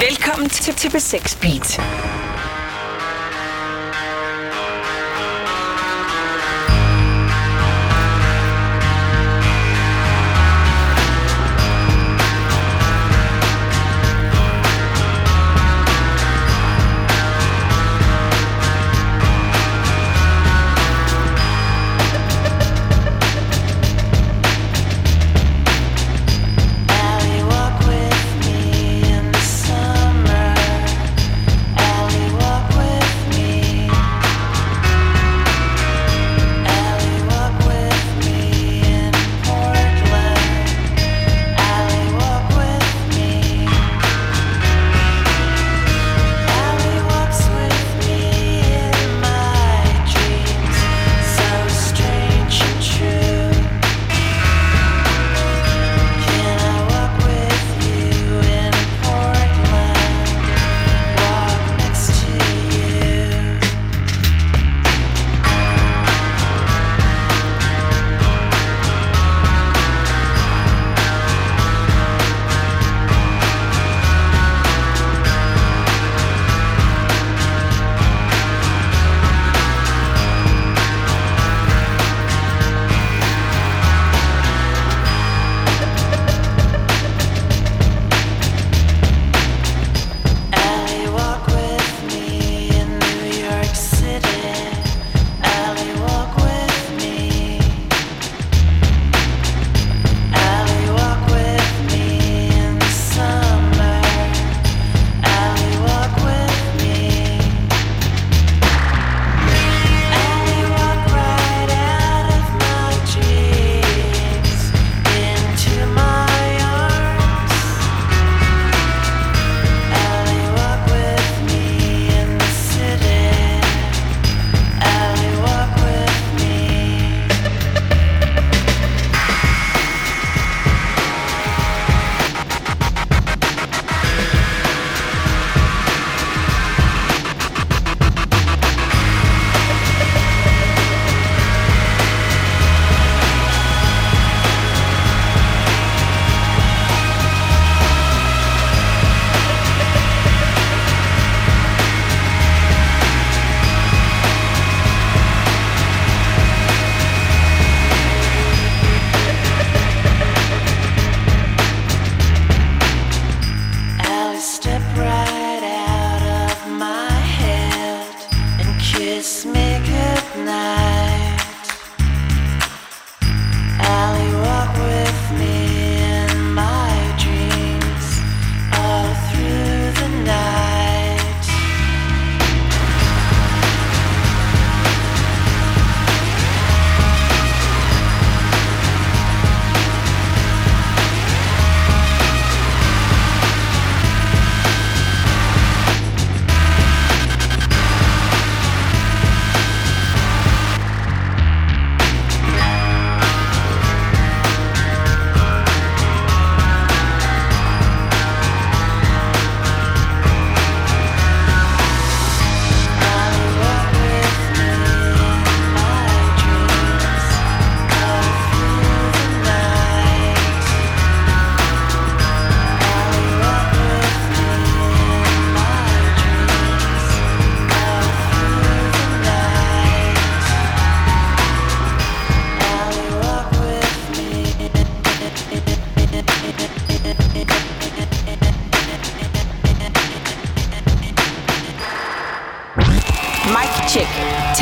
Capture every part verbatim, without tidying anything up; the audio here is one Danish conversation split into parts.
Velkommen til, til B seks Beat.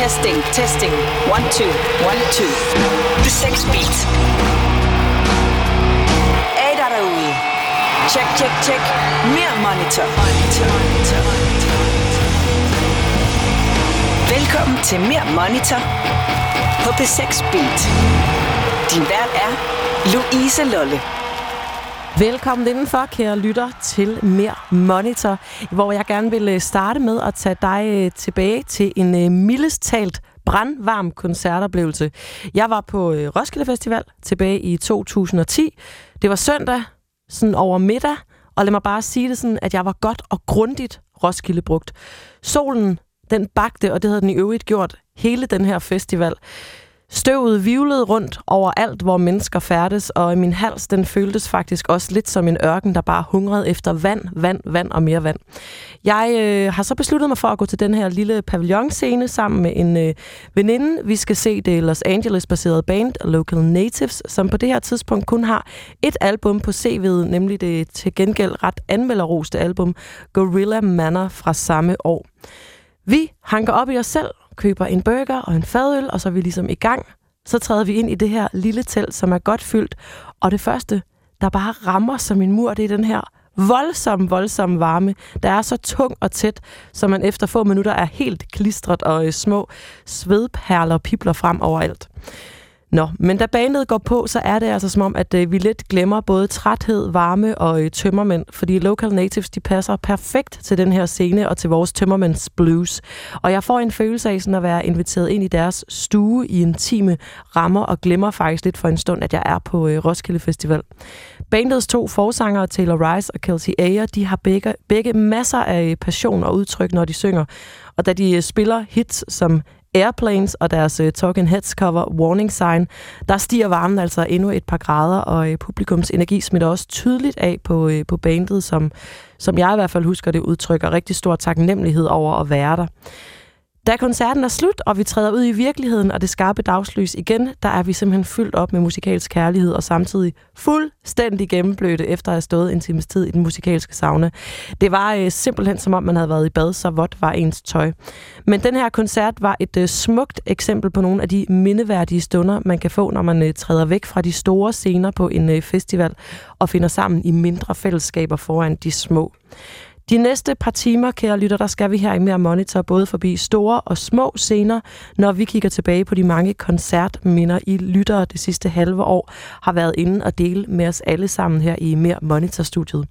Testing, testing. One, two, one, two. The sex beat. Hey, der derude. Check, check, check. Mer' Monitor. Monitor, monitor, monitor. Velkommen til Mer' Monitor på B seks Beat. Din vært er Louise Lolle. Velkommen indenfor, kære lytter, til Mer' Monitor, hvor jeg gerne vil starte med at tage dig tilbage til en mildest talt brandvarm koncertoplevelse. Jeg var på Roskilde Festival tilbage i to tusind og ti. Det var søndag, sådan over middag, og lad mig bare sige det sådan, at jeg var godt og grundigt Roskilde brugt. Solen, den bagte, og det havde den i øvrigt gjort hele den her festival. Støvet vivlede rundt overalt, hvor mennesker færdes, og min hals, den føltes faktisk også lidt som en ørken, der bare hungrede efter vand, vand, vand og mere vand. Jeg øh, har så besluttet mig for at gå til den her lille pavillonscene sammen med en øh, veninde. Vi skal se det Los Angeles-baserede band Local Natives, som på det her tidspunkt kun har et album på C V'et, nemlig det til gengæld ret anmelderroste album Gorilla Manor fra samme år. Vi hanker op i os selv, køber en burger og en fadøl, og så er vi ligesom i gang. Så træder vi ind i det her lille telt, som er godt fyldt. Og det første, der bare rammer som en mur, det er den her voldsom, voldsom varme, der er så tung og tæt, så man efter få minutter er helt klistret, og små svedperler pibler frem overalt. Nå, men da bandet går på, så er det altså som om, at øh, vi lidt glemmer både træthed, varme og øh, tømmermænd, fordi Local Natives, de passer perfekt til den her scene og til vores tømmermænds blues. Og jeg får en følelse af sådan at være inviteret ind i deres stue i intime rammer og glemmer faktisk lidt for en stund, at jeg er på øh, Roskilde Festival. Bandets to forsangere, Taylor Rice og Kelsey Ayer, de har begge, begge masser af passion og udtryk, når de synger. Og da de øh, spiller hits som Airplanes og deres uh, Talking Heads cover Warning Sign, der stiger varmen altså endnu et par grader, og uh, publikums energi smitter også tydeligt af på, uh, på bandet, som, som jeg i hvert fald husker det udtrykker rigtig stor taknemmelighed over at være der. Da koncerten er slut, og vi træder ud i virkeligheden og det skarpe dagslys igen, der er vi simpelthen fyldt op med musikalsk kærlighed og samtidig fuldstændig gennemblødte efter at have stået en times tid i den musikalske sauna. Det var øh, simpelthen som om man havde været i bad, så vådt var ens tøj. Men den her koncert var et øh, smukt eksempel på nogle af de mindeværdige stunder, man kan få, når man øh, træder væk fra de store scener på en øh, festival og finder sammen i mindre fællesskaber foran de små. De næste par timer, kære lytter, der skal vi her i Mer' Monitor både forbi store og små scener, når vi kigger tilbage på de mange koncertminder, I lyttere det sidste halve år har været inde og dele med os alle sammen her i Mer' Monitor-studiet.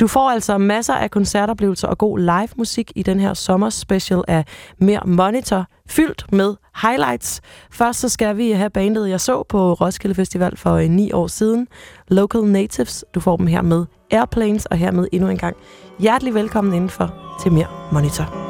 Du får altså masser af koncertoplevelser og god live musik i den her sommerspecial af Mer' Monitor, fyldt med highlights. Først så skal vi have bandet, jeg så på Roskilde Festival for ni år siden. Local Natives, du får dem her med Airplanes, og hermed endnu en gang hjertelig velkommen indenfor til Mer' Monitor.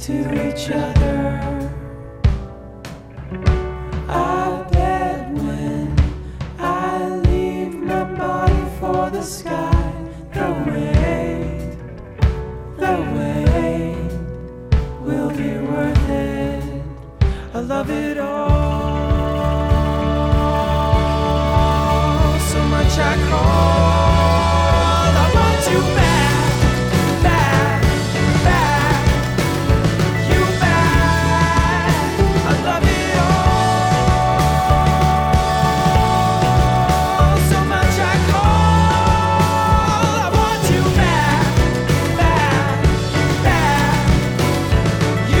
To to each other. I bet when I leave my body for the sky, the weight, the weight will be worth it. I love it all, so much I call, I want you back, back, back, you back, I love it all, so much I call, I want you back, back, back, you back.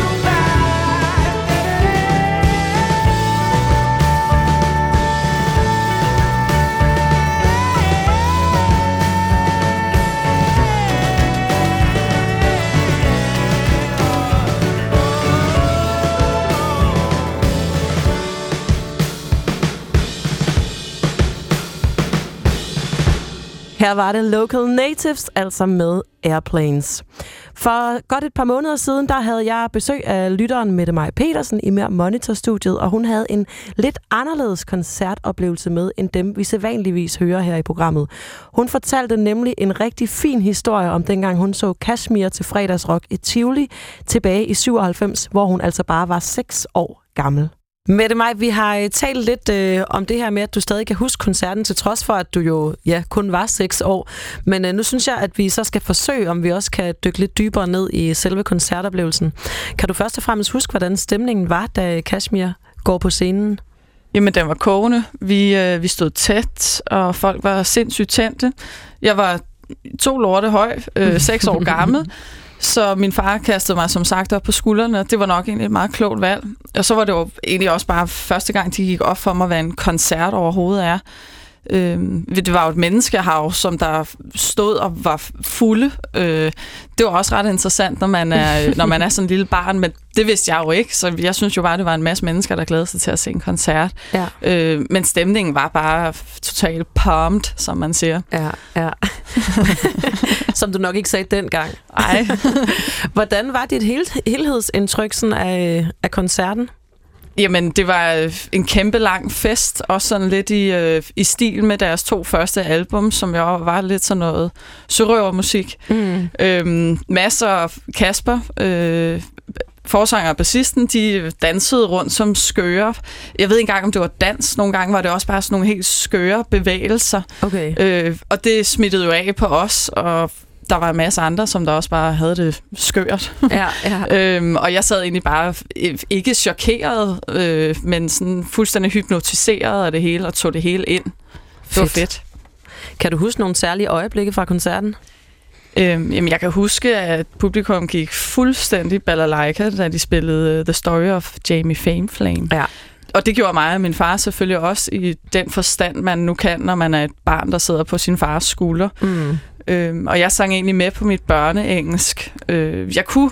Her var det Local Natives, altså med Airplanes. For godt et par måneder siden, der havde jeg besøg af lytteren Mette Marie Petersen i Mer' Monitor-studiet, og hun havde en lidt anderledes koncertoplevelse med, end dem vi sædvanligvis hører her i programmet. Hun fortalte nemlig en rigtig fin historie om dengang hun så Kashmir til fredagsrock i Tivoli tilbage i syvoghalvfems, hvor hun altså bare var seks år gammel. Mette Maj, vi har talt lidt øh, om det her med, at du stadig kan huske koncerten, til trods for, at du jo ja, kun var seks år. Men øh, nu synes jeg, at vi så skal forsøge, om vi også kan dykke lidt dybere ned i selve koncertoplevelsen. Kan du først og fremmest huske, hvordan stemningen var, da Kashmir går på scenen? Jamen, den var kogende. Vi, øh, vi stod tæt, og folk var sindssygt tændte. Jeg var to lorte høj, øh, seks år gammel. Så min far kastede mig som sagt op på skuldrene, og det var nok egentlig et meget klogt valg. Og så var det jo egentlig også bare første gang, de gik op for mig, hvad en koncert overhovedet er. Øhm, det var jo et menneskehav, som der stod og var fulde. Øh, det var også ret interessant, når man er, når man er sådan en lille barn, men det vidste jeg jo ikke. Så jeg synes jo bare, det var en masse mennesker, der glædede sig til at se en koncert. Ja. Øh, men stemningen var bare totalt pumped, som man siger. Ja, ja. Som du nok ikke sagde dengang. Nej. Hvordan var dit hel- helhedsindtryk sådan af, af koncerten? Jamen, det var en kæmpe lang fest, også sådan lidt i, øh, i stil med deres to første album, som jo var lidt sådan noget sørøvermusik. Mm. Øhm, Masser af Kasper, øh, forsanger og bassisten, de dansede rundt som skøre. Jeg ved ikke engang, om det var dans. Nogle gange var det også bare sådan nogle helt skøre bevægelser. Okay. Øh, og det smittede jo af på os, og der var en masse andre, som der også bare havde det skørt. Ja, ja. øhm, og jeg sad egentlig bare, ikke chokeret, øh, men sådan fuldstændig hypnotiseret af det hele, og tog det hele ind. Fedt. Det var fedt. Kan du huske nogle særlige øjeblikke fra koncerten? Øhm, jamen, jeg kan huske, at publikum gik fuldstændig balalaika, da de spillede The Story of Jamie Fameflame. Ja. Og det gjorde mig og min far selvfølgelig også i den forstand, man nu kan, når man er et barn, der sidder på sin fars skulder. Mm. Øhm, og jeg sang egentlig med på mit børneengelsk. Øh, jeg kunne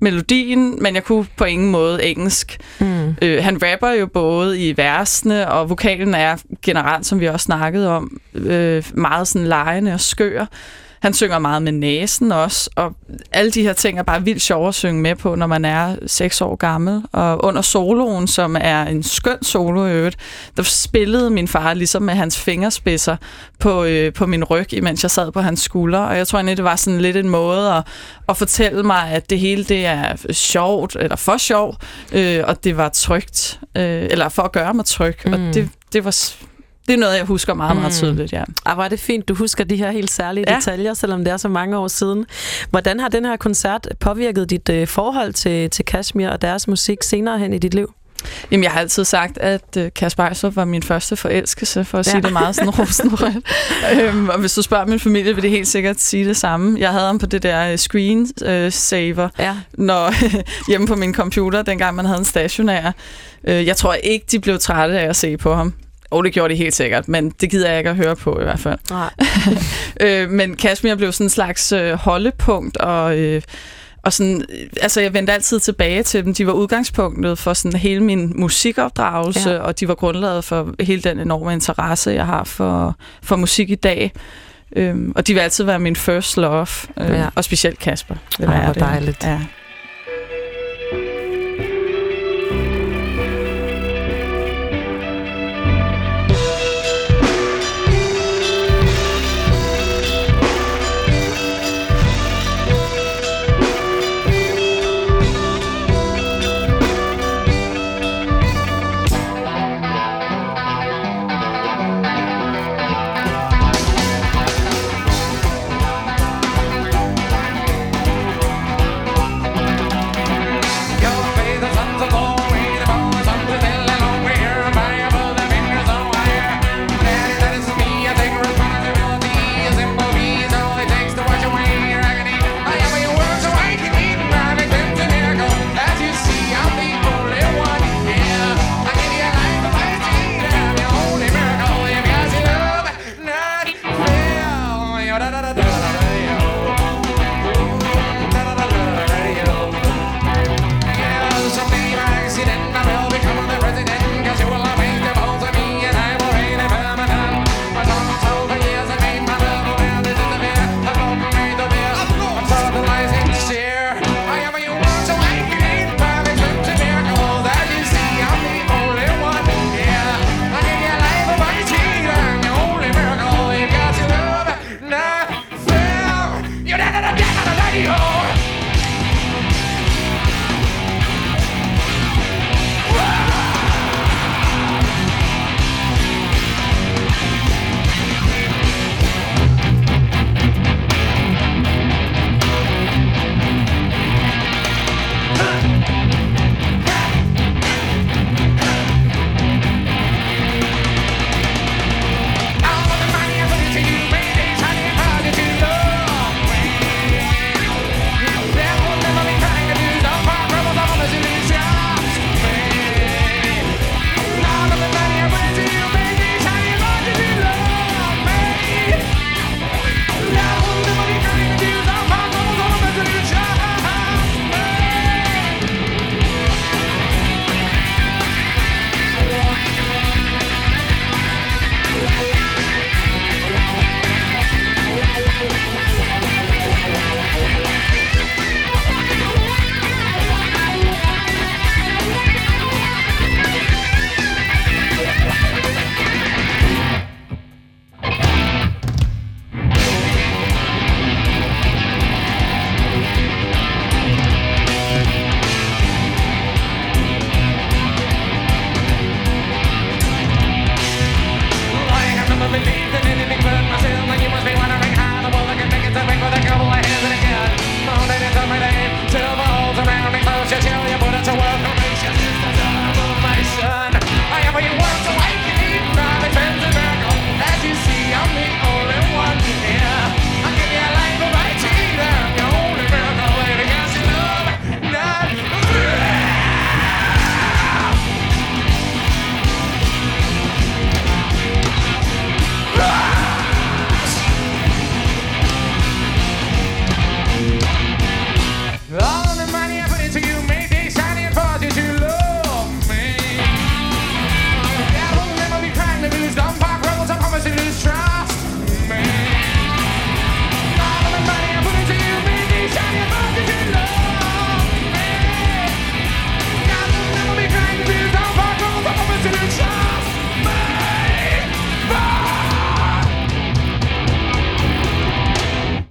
melodien, men jeg kunne på ingen måde engelsk. Mm. Øh, han rapper jo både i versene, og vokalen er generelt, som vi også snakkede om, øh, meget sådan legende og skør. Han synger meget med næsen også, og alle de her ting er bare vildt sjove at synge med på, når man er seks år gammel. Og under soloen, som er en skøn solo i øvrigt, der spillede min far ligesom med hans fingerspidser på, øh, på min ryg, imens jeg sad på hans skulder. Og jeg tror egentlig, det var sådan lidt en måde at, at fortælle mig, at det hele det er sjovt, eller for sjov, øh, og det var trygt, øh, eller for at gøre mig tryg, mm. og det, det var... Det er noget, jeg husker meget, meget tydeligt, ja. Ah, hvor er det fint, du husker de her helt særlige ja. detaljer, selvom det er så mange år siden. Hvordan har den her koncert påvirket dit øh, forhold til, til Kashmir og deres musik senere hen i dit liv? Jamen, jeg har altid sagt, at øh, Kasper Ejstrup var min første forelskelse, for at ja. sige det meget sådan rosenrødt. øhm, og hvis du spørger min familie, vil de helt sikkert sige det samme. Jeg havde ham på det der screensaver, øh, ja. når øh, hjemme på min computer, dengang man havde en stationær. Øh, jeg tror ikke, de blev trætte af at se på ham. Og det gjorde det helt sikkert, men det gider jeg ikke at høre på i hvert fald. Nej. øh, men Kashmir blev sådan en slags øh, holdepunkt, og, øh, og sådan, øh, altså jeg vendte altid tilbage til dem. De var udgangspunktet for sådan hele min musikopdragelse, ja. og de var grundlaget for hele den enorme interesse, jeg har for, for musik i dag. Øh, og de vil altid være min first love, øh, ja. og specielt Kasper. Det var dejligt. Ja.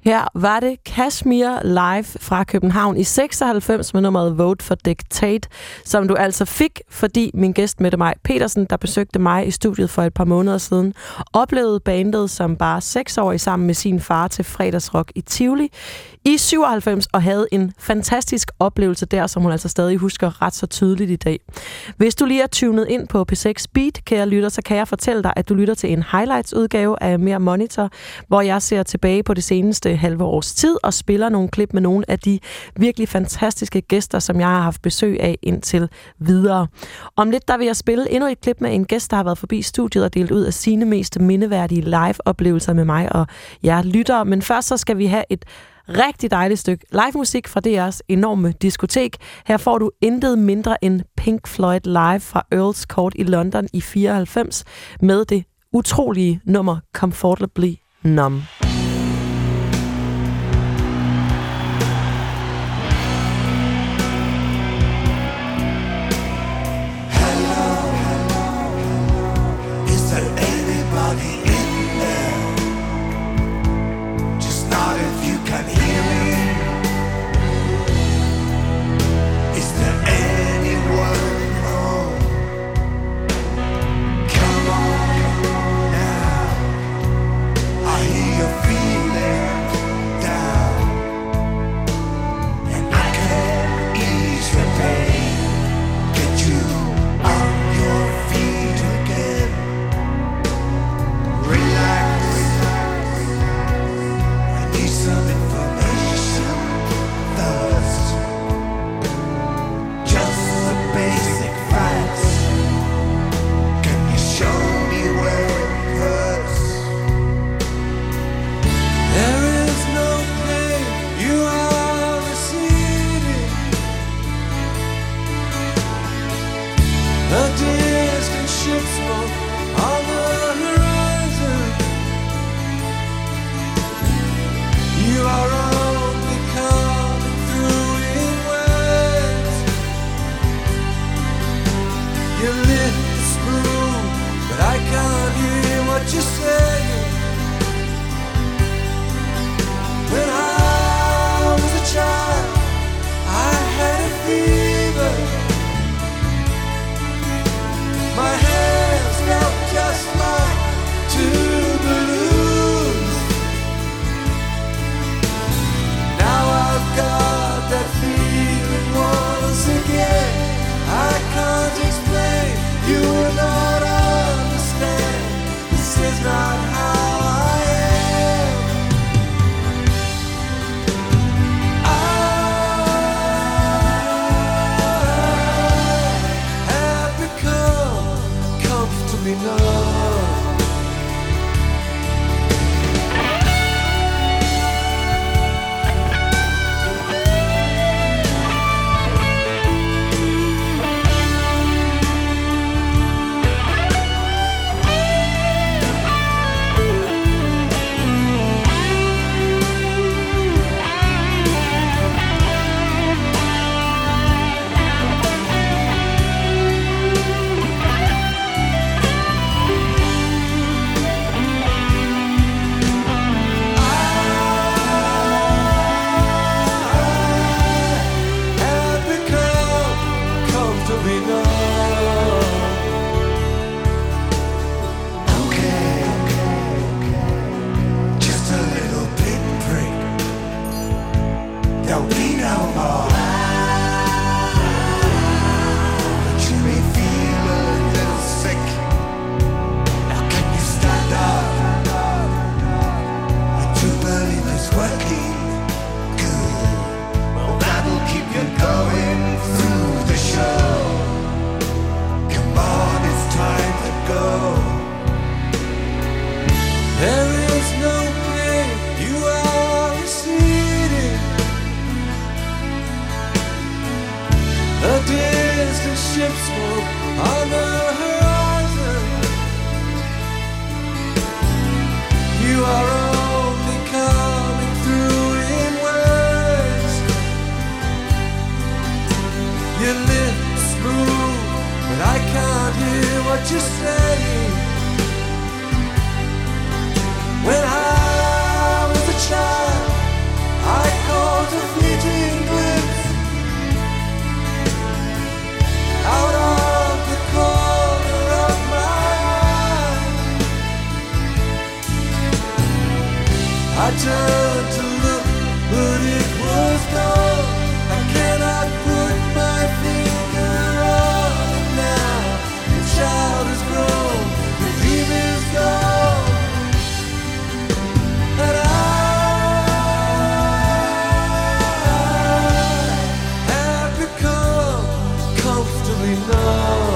Her var det Kashmir live fra København i seksoghalvfems med nummeret Vote for Dictate, som du altså fik, fordi min gæst Mette Marie Petersen, der besøgte mig i studiet for et par måneder siden, oplevede bandet som bare seksårig sammen med sin far til fredagsrock i Tivoli i syvoghalvfems og havde en fantastisk oplevelse der, som hun altså stadig husker ret så tydeligt i dag. Hvis du lige er tunet ind på P seks Beat, kære lytter, så kan jeg fortælle dig, at du lytter til en highlights-udgave af Mer' Monitor, hvor jeg ser tilbage på det seneste halve års tid og spiller nogle klip med nogle af de virkelig fantastiske gæster, som jeg har haft besøg af indtil videre. Om lidt der vil jeg spille endnu et klip med en gæst, der har været forbi studiet og delt ud af sine mest mindeværdige live-oplevelser med mig og jer lyttere. Men først så skal vi have et rigtig dejligt stykke livemusik fra D R's enorme diskotek. Her får du intet mindre end Pink Floyd live fra Earls Court i London i fireoghalvfems med det utrolige nummer Comfortably Numb. When I was a child I turned to look, but it was gone. I cannot put my finger on it now. The child has grown, the dream is gone. And I have become comfortably numb.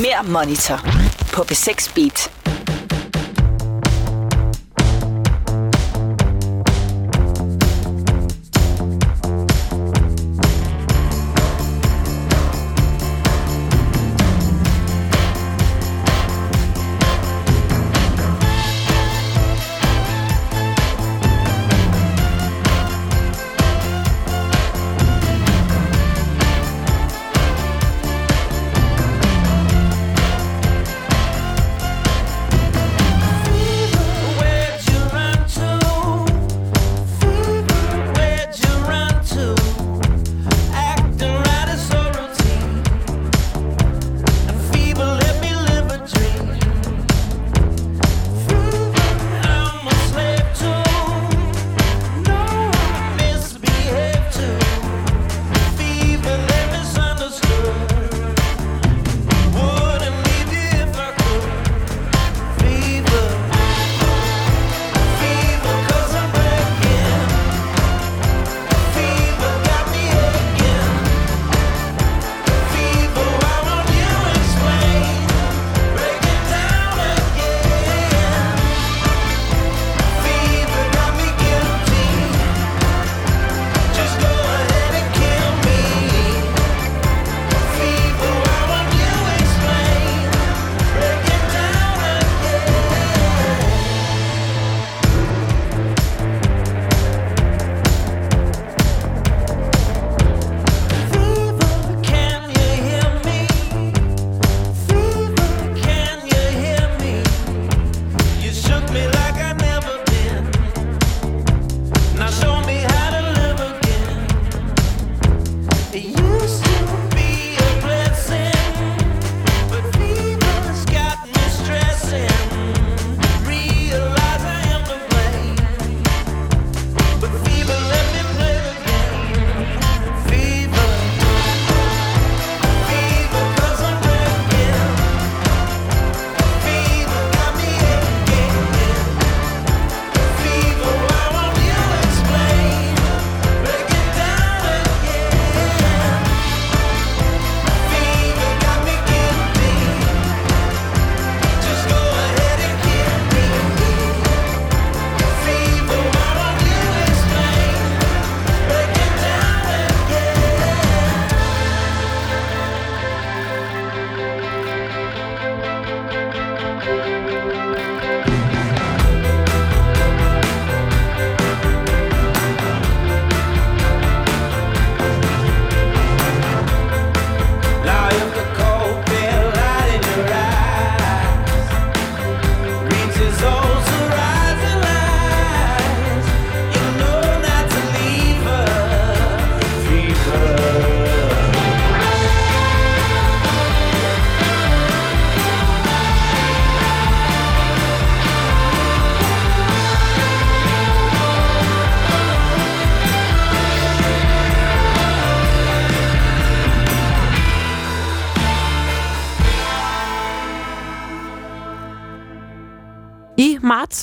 Mer' Monitor på B seks Beat.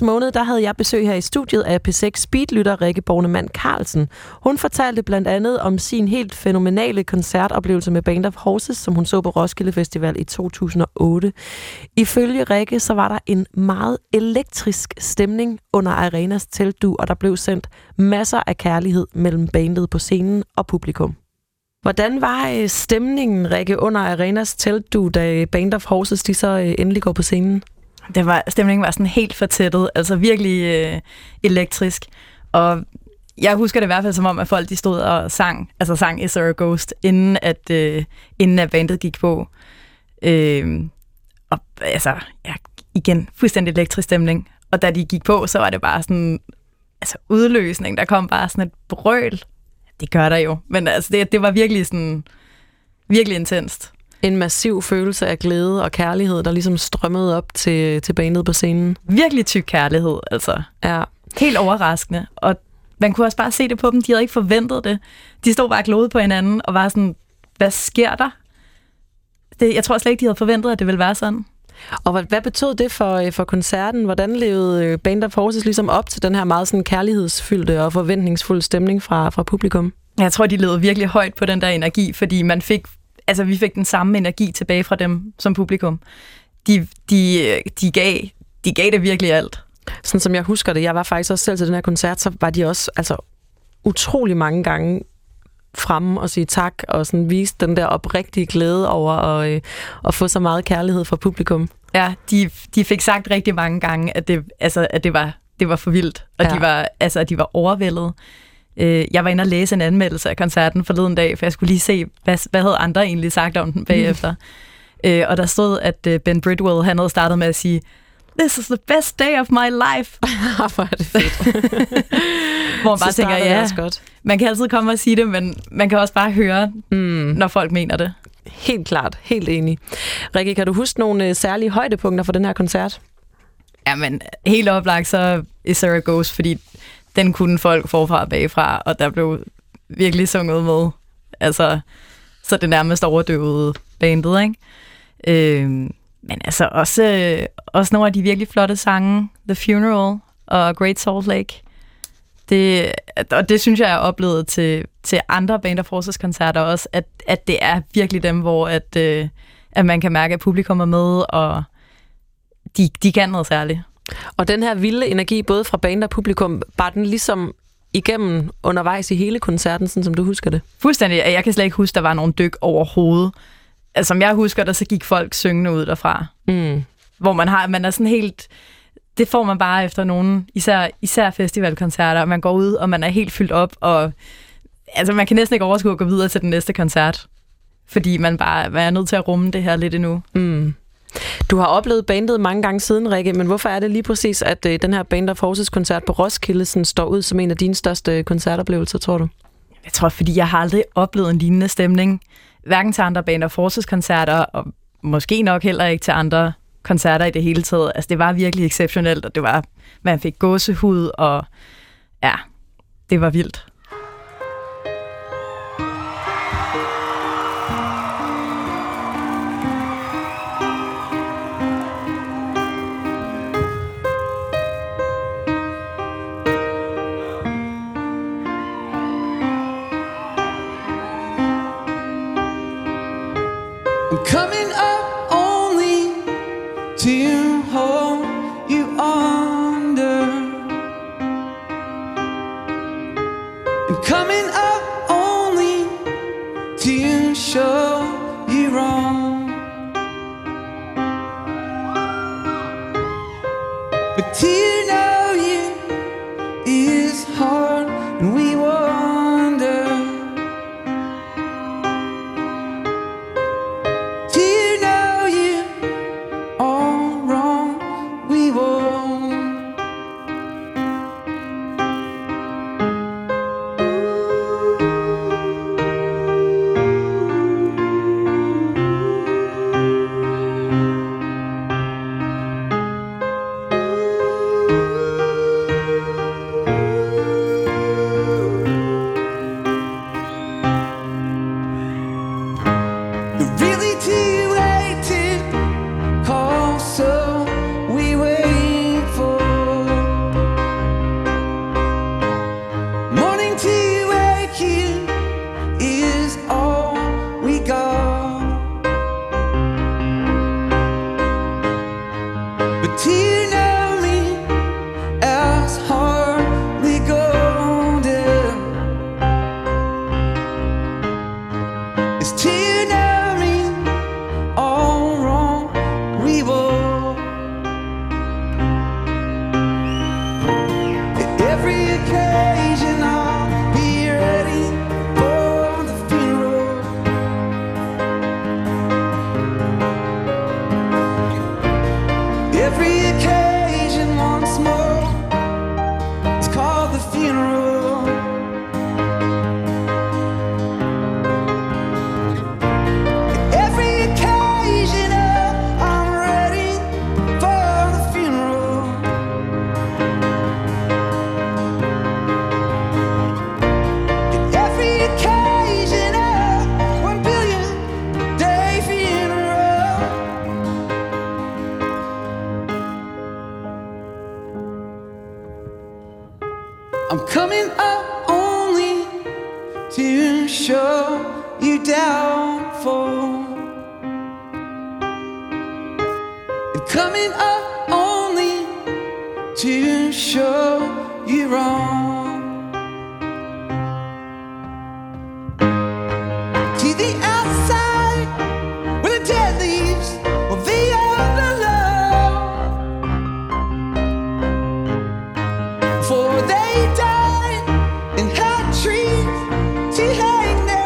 Måned, der havde jeg besøg her i studiet af P seks Speedlytter Rikke Bornemann-Karlsen. Hun fortalte blandt andet om sin helt fænomenale koncertoplevelse med Band of Horses, som hun så på Roskilde Festival i to tusind og otte. Ifølge Rikke, så var der en meget elektrisk stemning under arenas teltdug, og der blev sendt masser af kærlighed mellem bandet på scenen og publikum. Hvordan var stemningen, Rikke, under arenas teltdug, da Band of Horses de så endelig går på scenen? Det var, stemningen var sådan helt fortættet, altså virkelig øh, elektrisk, og jeg husker det i hvert fald som om, at folk de stod og sang, altså sang Is There a Ghost, inden at, øh, inden at bandet gik på. Øh, og altså, ja, igen, fuldstændig elektrisk stemning, og da de gik på, så var det bare sådan, altså udløsning, der kom bare sådan et brøl. Det gør der jo, men altså det, det var virkelig sådan, virkelig intenst. En massiv følelse af glæde og kærlighed, der ligesom strømmede op til, til bandet på scenen. Virkelig tyk kærlighed, altså. Ja. Helt overraskende. Og man kunne også bare se det på dem. De havde ikke forventet det. De stod bare glødet på hinanden og var sådan, hvad sker der? Det, jeg tror slet ikke, de havde forventet, at det ville være sådan. Og hvad, hvad betød det for, for koncerten? Hvordan levede Band of Horses ligesom op til den her meget sådan kærlighedsfyldte og forventningsfulde stemning fra, fra publikum? Jeg tror, de levede virkelig højt på den der energi, fordi man fik altså vi fik den samme energi tilbage fra dem som publikum. De, de, de, gav, de gav det virkelig alt. Sådan som jeg husker det, jeg var faktisk også selv til den her koncert, så var de også altså, utrolig mange gange fremme og sige tak, og sådan vise den der oprigtige glæde over at, øh, at få så meget kærlighed fra publikum. Ja, de, de fik sagt rigtig mange gange, at det, altså, at det, var, det var for vildt, og ja. de, var, altså, de var overvældet. Jeg var inde og læse en anmeldelse af koncerten forleden dag, for jeg skulle lige se, hvad, hvad havde andre egentlig sagt om den bagefter. Mm. Og der stod, at Ben Bridwell, han havde startet med at sige, "This is the best day of my life." Hvor er det fedt. Hvor man bare tænker, ja, godt. Man kan altid komme og sige det, men man kan også bare høre, mm. når folk mener det. Helt klart, helt enig. Rikke, kan du huske nogle særlige højdepunkter for den her koncert? Jamen, helt oplagt, så Is There a Ghost, fordi den kunne folk forfra og bagfra, og der blev virkelig sunget med. Altså, så det nærmest overdøvede bandet, ikke? Øhm, men altså også, også nogle af de virkelig flotte sange, The Funeral og Great Salt Lake. Det, og det synes jeg, jeg har oplevet til, til andre Band of Horses-koncerter også, at, at det er virkelig dem, hvor at, at man kan mærke, at publikum er med, og de, de kan noget særligt. Og den her vilde energi, både fra band og publikum, bar den ligesom igennem undervejs i hele koncerten, sådan som du husker det? Fuldstændig. Jeg kan slet ikke huske, der var nogen dyk overhovedet. Altså, som jeg husker det, så gik folk syngende ud derfra. Mm. Hvor man har, man er sådan helt... Det får man bare efter nogen, især, især festivalkoncerter, og man går ud, og man er helt fyldt op, og altså, man kan næsten ikke overskue at gå videre til den næste koncert, fordi man bare man er nødt til at rumme det her lidt endnu. Mm. Du har oplevet bandet mange gange siden, Rikke, men hvorfor er det lige præcis, at øh, den her Band of Horses-koncert på Roskilde sådan, står ud som en af dine største koncertoplevelser, tror du? Jeg tror, fordi jeg har aldrig oplevet en lignende stemning, hverken til andre Band of Horses-koncerter, og måske nok heller ikke til andre koncerter i det hele taget. Altså, det var virkelig exceptionelt, og det var, man fik gåsehud, og ja, det var vildt. Coming up only to show you down. for. And coming up only to show you wrong. To the outside, where the dead leaves will be other love. For they died and had trees to hang their.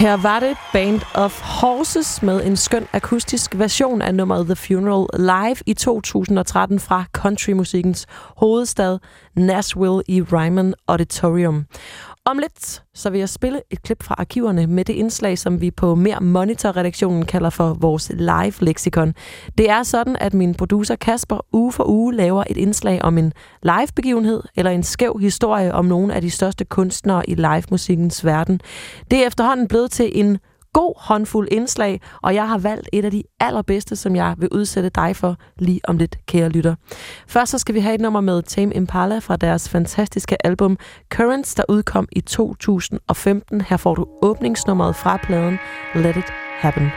Her var det Band of Horses med en skøn akustisk version af nummeret The Funeral live i to tusind og tretten fra countrymusikkens hovedstad Nashville i Ryman Auditorium. Om lidt så vil jeg spille et klip fra arkiverne med det indslag, som vi på Mer' Monitor-redaktionen kalder for vores live-leksikon. Det er sådan, at min producer Kasper uge for uge laver et indslag om en live-begivenhed eller en skæv historie om nogle af de største kunstnere i live-musikkens verden. Det er efterhånden blevet til en god håndfuld indslag, og jeg har valgt et af de allerbedste, som jeg vil udsætte dig for lige om lidt, kære lytter. Først så skal vi have et nummer med Tame Impala fra deres fantastiske album Currents, der udkom i to tusind og femten. Her får du åbningsnummeret fra pladen Let It Happen.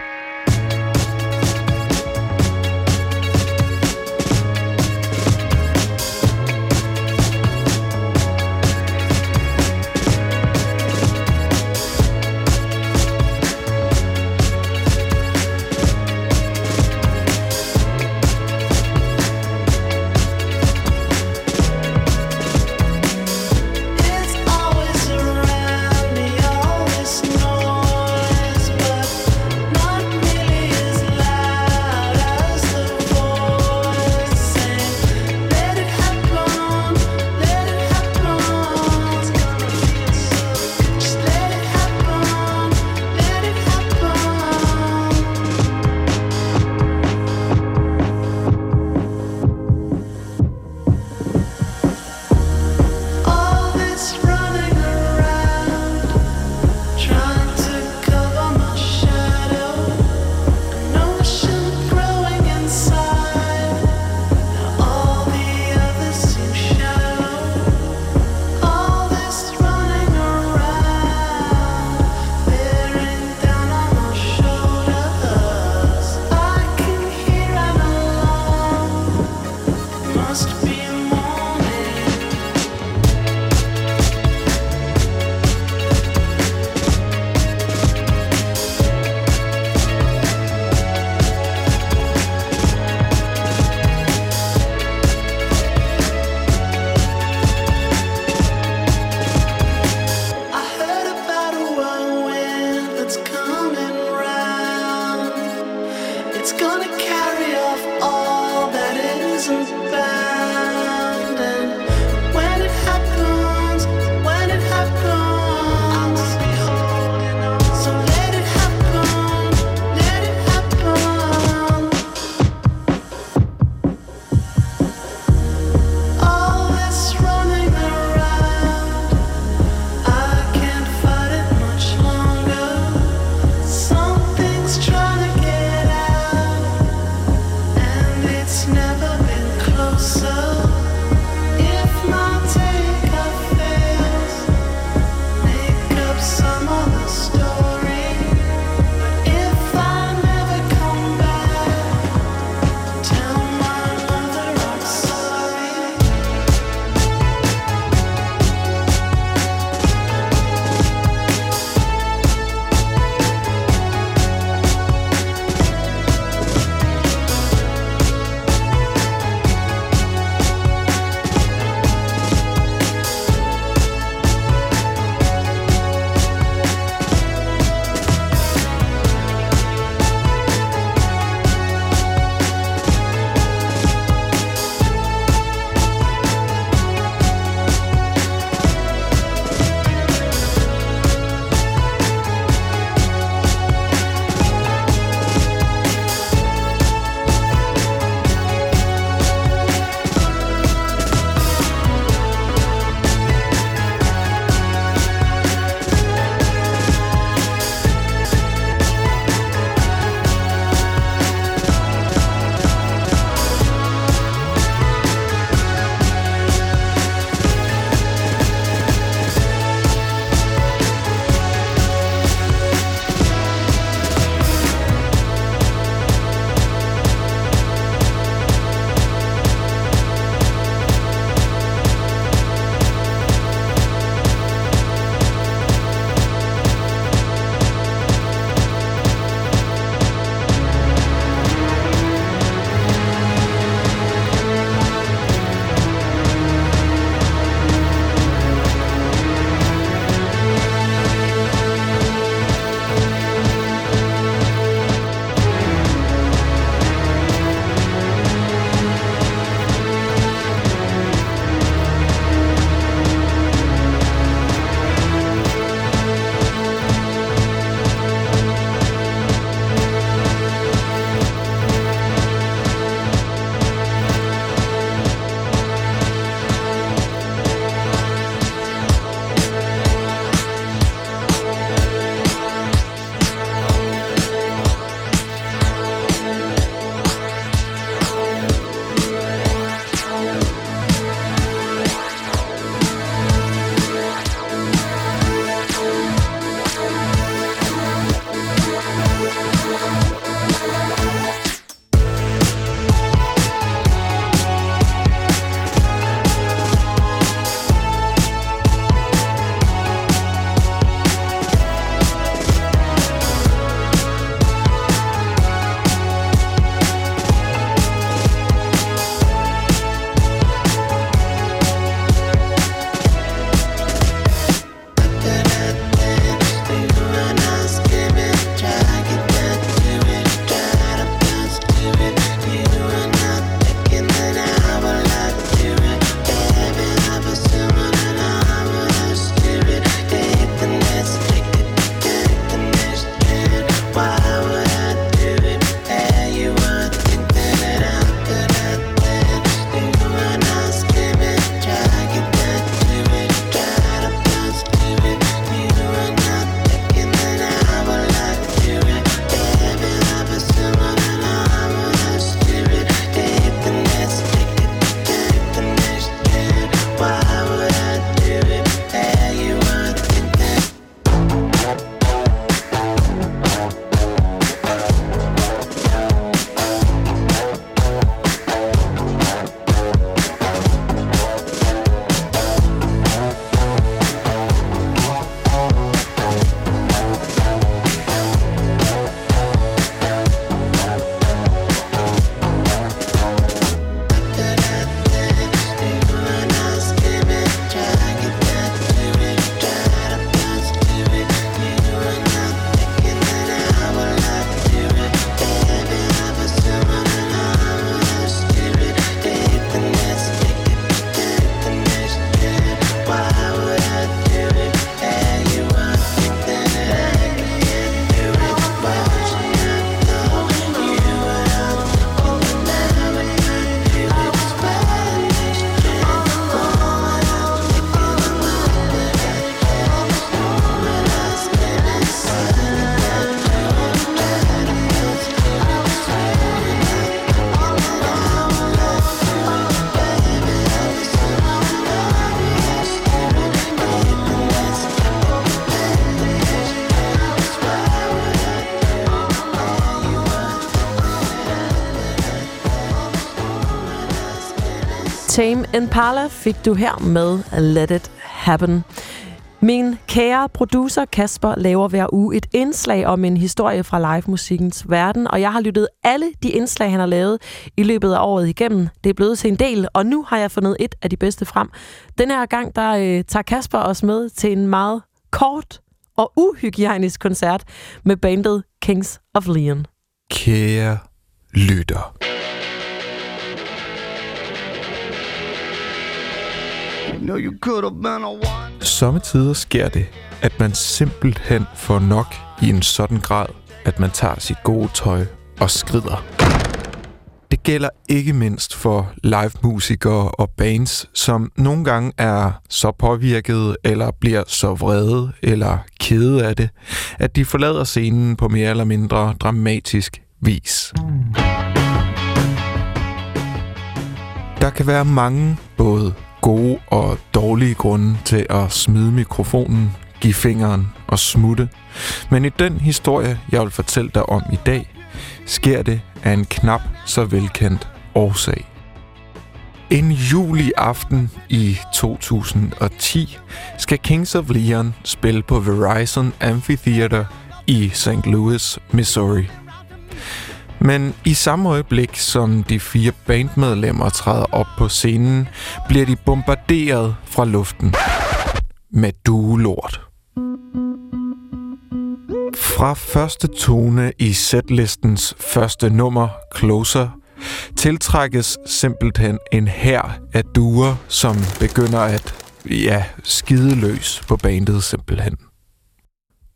Tame Impala fik du her med Let It Happen. Min kære producer Kasper laver hver uge et indslag om en historie fra livemusikkens verden, og jeg har lyttet alle de indslag, han har lavet i løbet af året igennem. Det er blevet til en del, og nu har jeg fundet et af de bedste frem. Den her gang, der øh, tager Kasper os med til en meget kort og uhygiejnisk koncert med bandet Kings of Leon. Kære lytter. Sommetider sker det, at man simpelthen får nok i en sådan grad, at man tager sit gode tøj og skrider. Det gælder ikke mindst for livemusikere og bands, som nogle gange er så påvirket eller bliver så vrede eller kede af det, at de forlader scenen på mere eller mindre dramatisk vis. Der kan være mange både gode og dårlige grunde til at smide mikrofonen, give fingeren og smutte. Men i den historie, jeg vil fortælle dig om i dag, sker det af en knap så velkendt årsag. En juliaften i to tusind og ti skal Kings of Leon spille på Verizon Amphitheater i Saint Louis, Missouri. Men i samme øjeblik, som de fire bandmedlemmer træder op på scenen, bliver de bombarderet fra luften med duelort. Fra første tone i setlistens første nummer, Closer, tiltrækkes simpelthen en hær af duer, som begynder at, ja, skide løs på bandet simpelthen.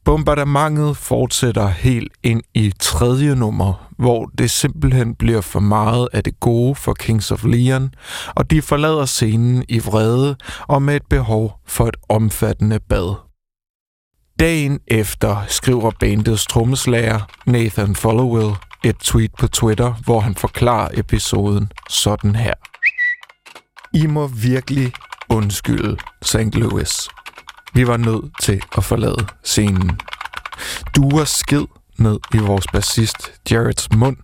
Bombardementet fortsætter helt ind i tredje nummer, hvor det simpelthen bliver for meget af det gode for Kings of Leon, og de forlader scenen i vrede og med et behov for et omfattende bad. Dagen efter skriver bandets trommeslager Nathan Followell et tweet på Twitter, hvor han forklarer episoden sådan her. I må virkelig undskylde, Saint Louis. Vi var nødt til at forlade scenen. Duer sked ned i vores bassist Jareds mund,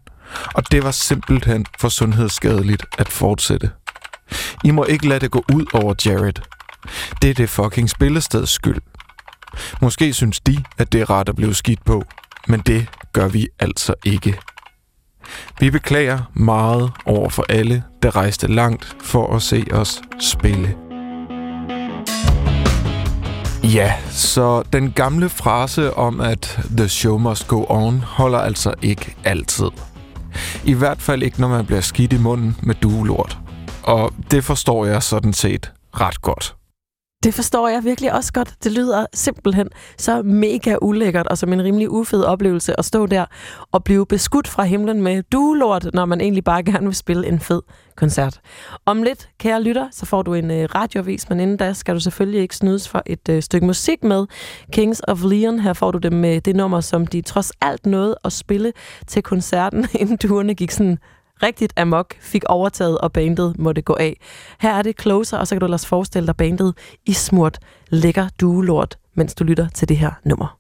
og det var simpelthen for sundhedsskadeligt at fortsætte. I må ikke lade det gå ud over Jared. Det er det fucking spillesteds skyld. Måske synes de, at det er rart at blive skidt på, men det gør vi altså ikke. Vi beklager meget over for alle, der rejste langt for at se os spille. Ja, så den gamle frase om, at the show must go on, holder altså ikke altid. I hvert fald ikke, når man bliver skidt i munden med duelort. Og det forstår jeg sådan set ret godt. Det forstår jeg virkelig også godt. Det lyder simpelthen så mega ulækkert og som en rimelig ufed oplevelse at stå der og blive beskudt fra himlen med duelort, når man egentlig bare gerne vil spille en fed koncert. Om lidt, kære lytter, så får du en øh, radioavis, men inden da skal du selvfølgelig ikke snydes for et øh, stykke musik med Kings of Leon. Her får du dem med det nummer, som de trods alt nåede at spille til koncerten, inden duerne gik sådan rigtigt amok, fik overtaget, og bandet måtte gå af. Her er det Closer, og så kan du ellers forestille dig bandet i smurt lækker duelort, mens du lytter til det her nummer.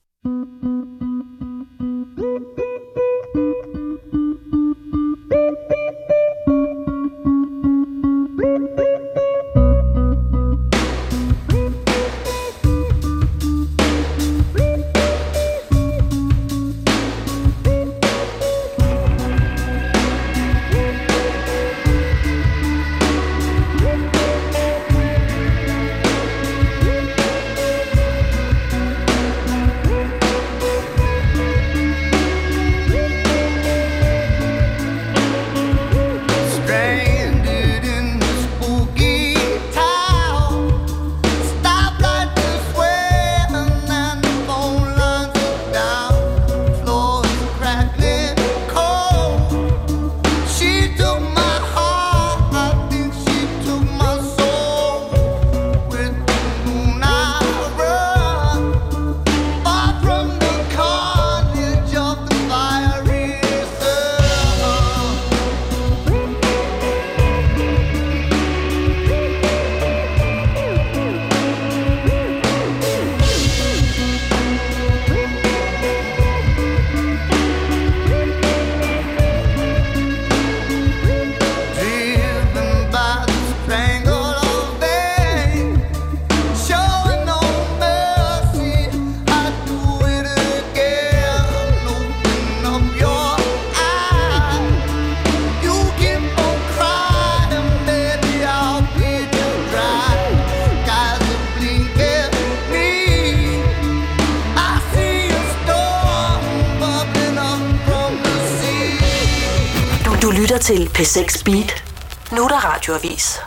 lytter til P seks Beat. Nu er der radioavis.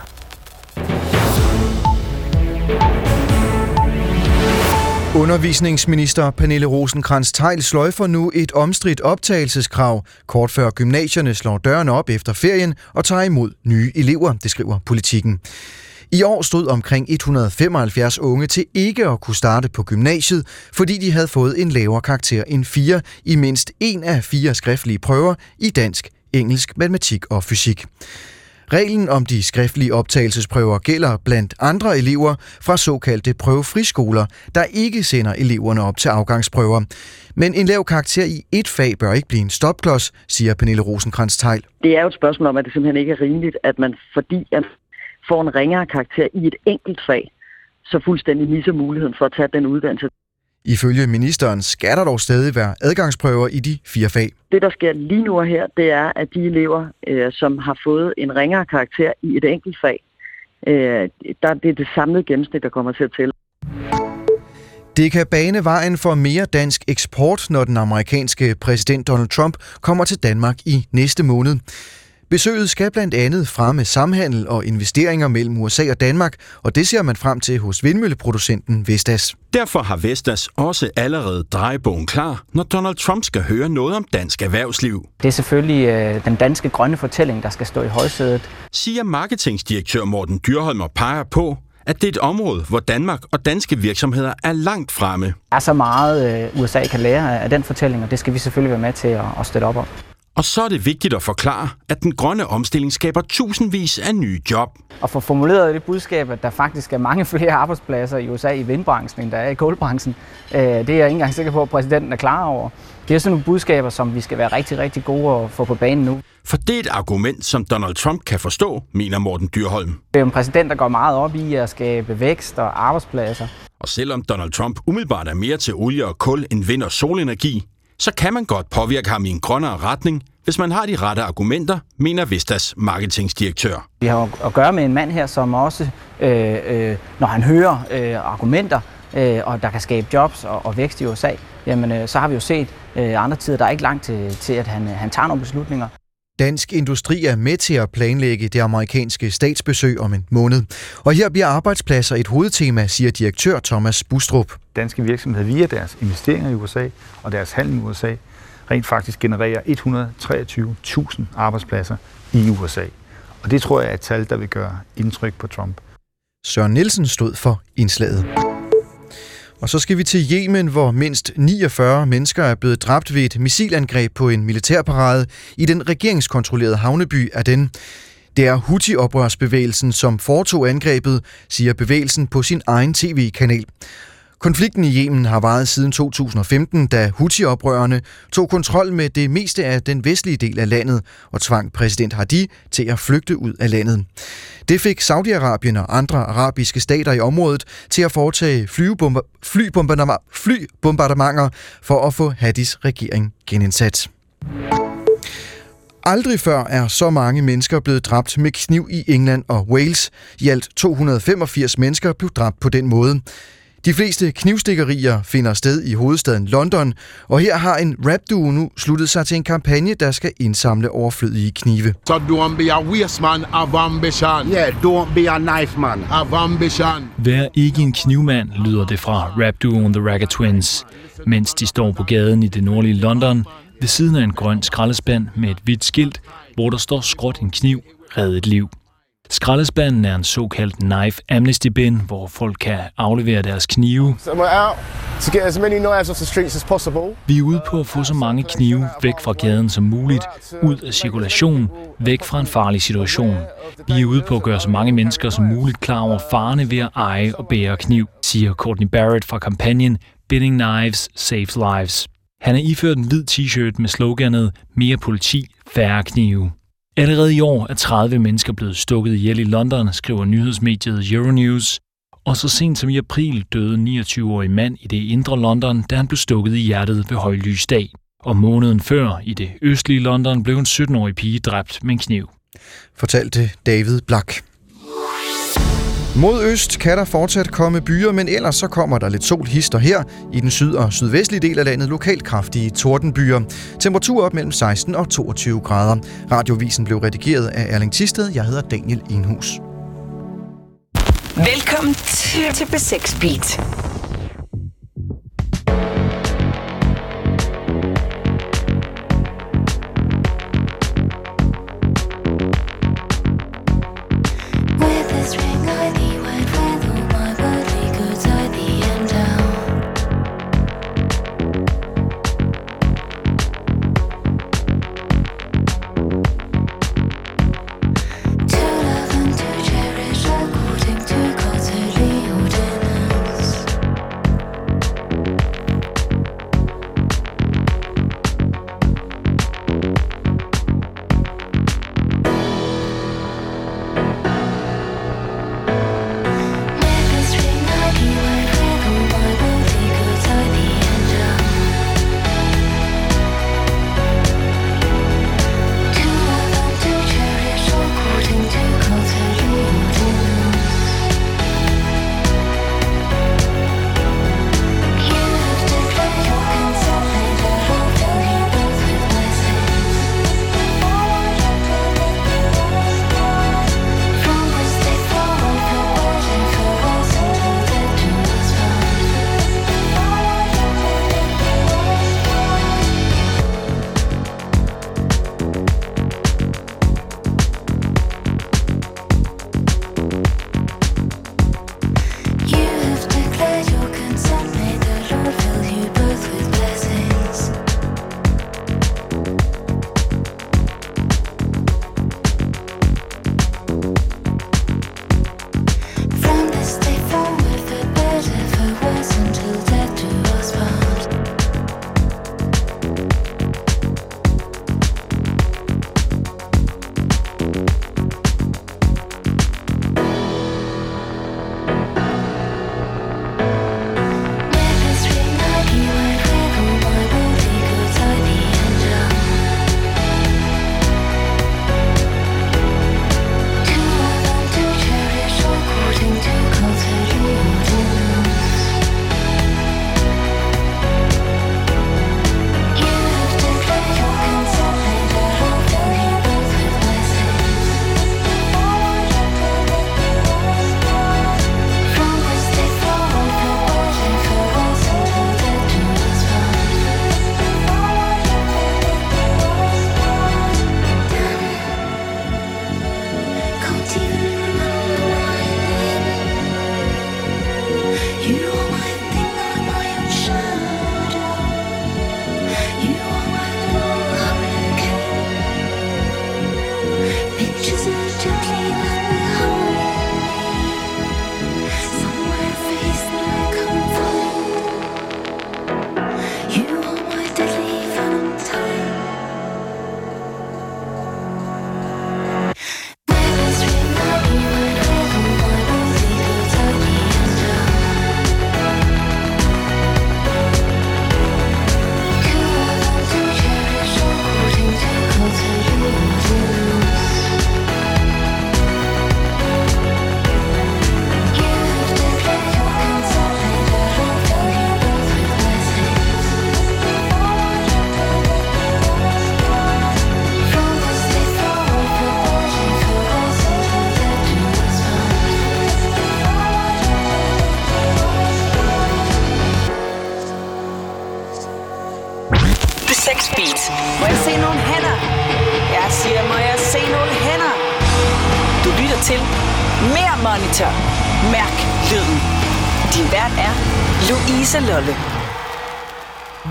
Undervisningsminister Pernille Rosenkrantz-Teil sløjfer nu et omstridt optagelseskrav. Kort før gymnasierne slår dørene op efter ferien og tager imod nye elever, det skriver Politiken. I år stod omkring et hundrede og femoghalvfjerds unge til ikke at kunne starte på gymnasiet, fordi de havde fået en lavere karakter end fire i mindst en af fire skriftlige prøver i dansk, engelsk, matematik og fysik. Reglen om de skriftlige optagelsesprøver gælder blandt andre elever fra såkaldte prøvefriskoler, der ikke sender eleverne op til afgangsprøver. Men en lav karakter i et fag bør ikke blive en stopklods, siger Pernille Rosenkrantz-Teil. Det er jo et spørgsmål om, at det simpelthen ikke er rimeligt, at man fordi at får en ringere karakter i et enkelt fag, så fuldstændig misser muligheden for at tage den uddannelse. Ifølge ministeren skal der dog stadig være adgangsprøver i de fire fag. Det, der sker lige nu her, det er, at de elever, øh, som har fået en ringere karakter i et enkelt fag, øh, der, det er det samlede gennemsnit, der kommer til at tælle. Det kan bane vejen for mere dansk eksport, når den amerikanske præsident Donald Trump kommer til Danmark i næste måned. Besøget skal blandt andet fremme samhandel og investeringer mellem U S A og Danmark, og det ser man frem til hos vindmølleproducenten Vestas. Derfor har Vestas også allerede drejebogen klar, når Donald Trump skal høre noget om dansk erhvervsliv. Det er selvfølgelig øh, den danske grønne fortælling, der skal stå i højsædet, siger marketingdirektør Morten Dyrholm og peger på, at det er et område, hvor Danmark og danske virksomheder er langt fremme. Der er så meget øh, U S A kan lære af den fortælling, og det skal vi selvfølgelig være med til at, at støtte op om. Og så er det vigtigt at forklare, at den grønne omstilling skaber tusindvis af nye job. Og for formuleret det budskab, at der faktisk er mange flere arbejdspladser i U S A i vindbranchen, end der er i kulbranchen, det er jeg ikke engang sikker på, at præsidenten er klar over. Det er sådan nogle budskaber, som vi skal være rigtig, rigtig gode at få på banen nu. For det er et argument, som Donald Trump kan forstå, mener Morten Dyrholm. Det er en præsident, der går meget op i at skabe vækst og arbejdspladser. Og selvom Donald Trump umiddelbart er mere til olie og kul end vind og solenergi, så kan man godt påvirke ham i en grønnere retning, hvis man har de rette argumenter, mener Vestas marketingdirektør. Vi har at gøre med en mand her, som også, øh, øh, når han hører øh, argumenter, øh, og der kan skabe jobs og, og vækst i U S A, jamen, øh, så har vi jo set øh, andre tider, der er ikke langt til, til at han, han tager nogle beslutninger. Dansk Industri er med til at planlægge det amerikanske statsbesøg om en måned. Og her bliver arbejdspladser et hovedtema, siger direktør Thomas Bustrup. Danske virksomheder via deres investeringer i U S A og deres handel med U S A rent faktisk genererer et hundrede og treogtyve tusind arbejdspladser i U S A. Og det tror jeg er et tal, der vil gøre indtryk på Trump. Søren Nielsen stod for indslaget. Og så skal vi til Yemen, hvor mindst niogfyrre mennesker er blevet dræbt ved et missilangreb på en militærparade i den regeringskontrollerede havneby Aden. Det er Houthi-oprørsbevægelsen, som foretog angrebet, siger bevægelsen på sin egen tv-kanal. Konflikten i Yemen har varet siden to tusind og femten, da Houthi-oprørerne tog kontrol med det meste af den vestlige del af landet og tvang præsident Hadi til at flygte ud af landet. Det fik Saudi-Arabien og andre arabiske stater i området til at foretage flybomber- flybombardementer, flybombardementer for at få Hadis regering genindsat. Aldrig før er så mange mennesker blevet dræbt med kniv i England og Wales. I alt to hundrede og femogfirs mennesker blev dræbt på den måde. De fleste knivstikkerier finder sted i hovedstaden London, og her har en rapduo nu sluttet sig til en kampagne, der skal indsamle overflødige knive. Så don't be a waste man, avambishan. Yeah, don't be a knife man, avambishan. Vær ikke en knivmand, lyder det fra rapduoen The Ragged Twins, mens de står på gaden i det nordlige London ved siden af en grøn skraldespand med et hvidt skilt, hvor der står skråt en kniv, red et liv. Skraldespanden er en såkaldt knife amnesty bin, hvor folk kan aflevere deres knive. Vi er ude på at få så mange knive væk fra gaden som muligt, ud af cirkulation, væk fra en farlig situation. Vi er ude på at gøre så mange mennesker som muligt klar over farerne ved at eje og bære kniv, siger Courtney Barrett fra kampagnen Binning Knives Saves Lives. Han er iført en hvid t-shirt med sloganet "Mere politi, færre knive". Allerede i år er tredive mennesker blevet stukket ihjel i London, skriver nyhedsmediet Euronews. Og så sent som i april døde en niogtyve-årig mand i det indre London, da han blev stukket i hjertet ved højlys dag. Og måneden før i det østlige London blev en sytten-årig pige dræbt med en kniv. Fortalte David Black. Mod øst kan der fortsat komme byer, men ellers så kommer der lidt sol hister her. I den syd- og sydvestlige del af landet lokalt kraftige tordenbyer. Temperatur op mellem seksten og toogtyve grader. Radiovisen blev redigeret af Erling Tisted. Jeg hedder Daniel Enhus. Velkommen til B seks Beat.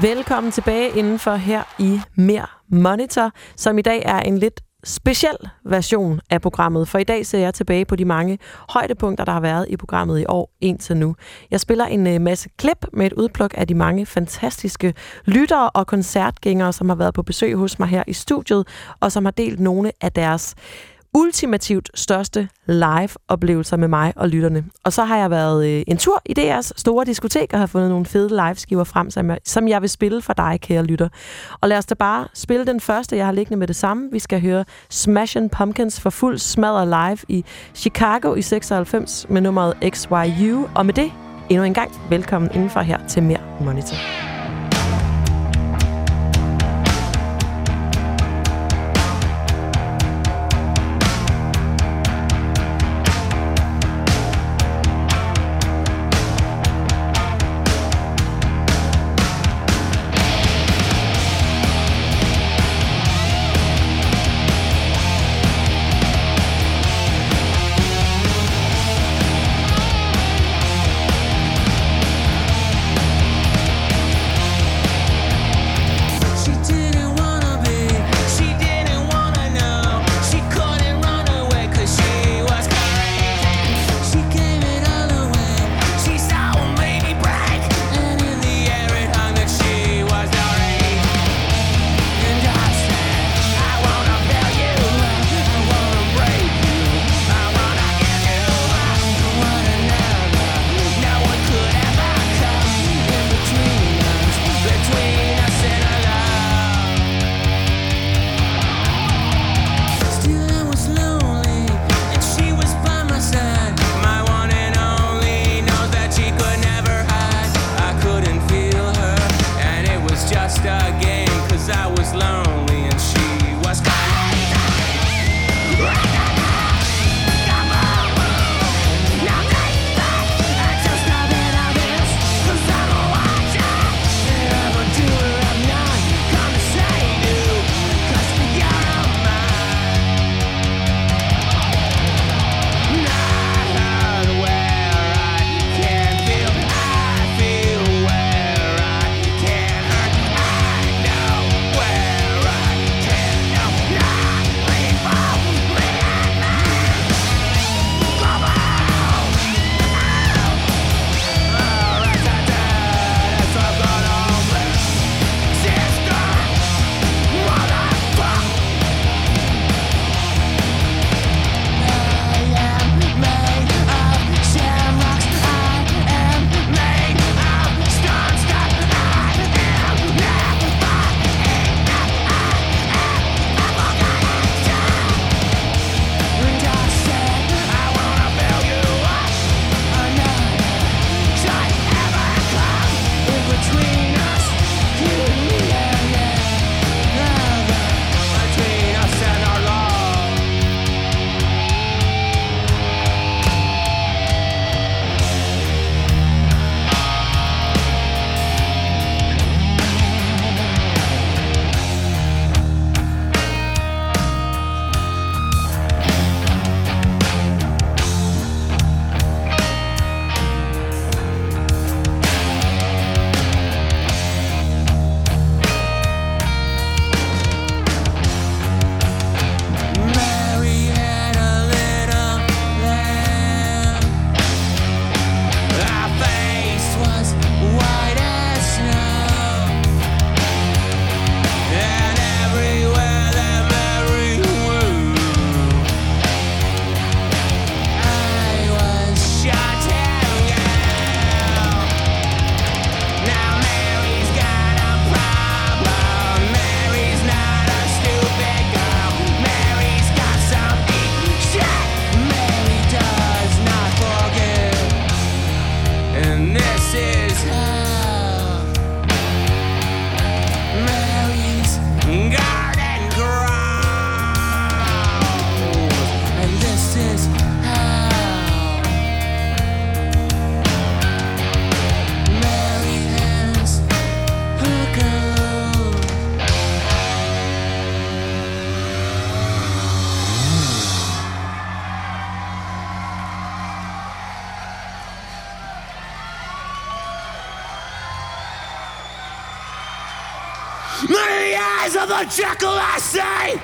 Velkommen tilbage indenfor her i Mer' Monitor, som i dag er en lidt speciel version af programmet. For i dag ser jeg tilbage på de mange højdepunkter, der har været i programmet i år indtil nu. Jeg spiller en masse klip med et udpluk af de mange fantastiske lyttere og koncertgængere, som har været på besøg hos mig her i studiet, og som har delt nogle af deres ultimativt største live-oplevelser med mig og lytterne. Og så har jeg været øh, en tur i D R's store diskotek og har fundet nogle fede liveskiver frem, som jeg, som jeg vil spille for dig, kære lytter. Og lad os da bare spille den første, jeg har liggende med det samme. Vi skal høre Smashing Pumpkins for fuld smadder live i Chicago i seksoghalvfems med nummeret X Y U. Og med det, endnu en gang, velkommen indenfor her til Mer' Monitor. Of the jackal, I say,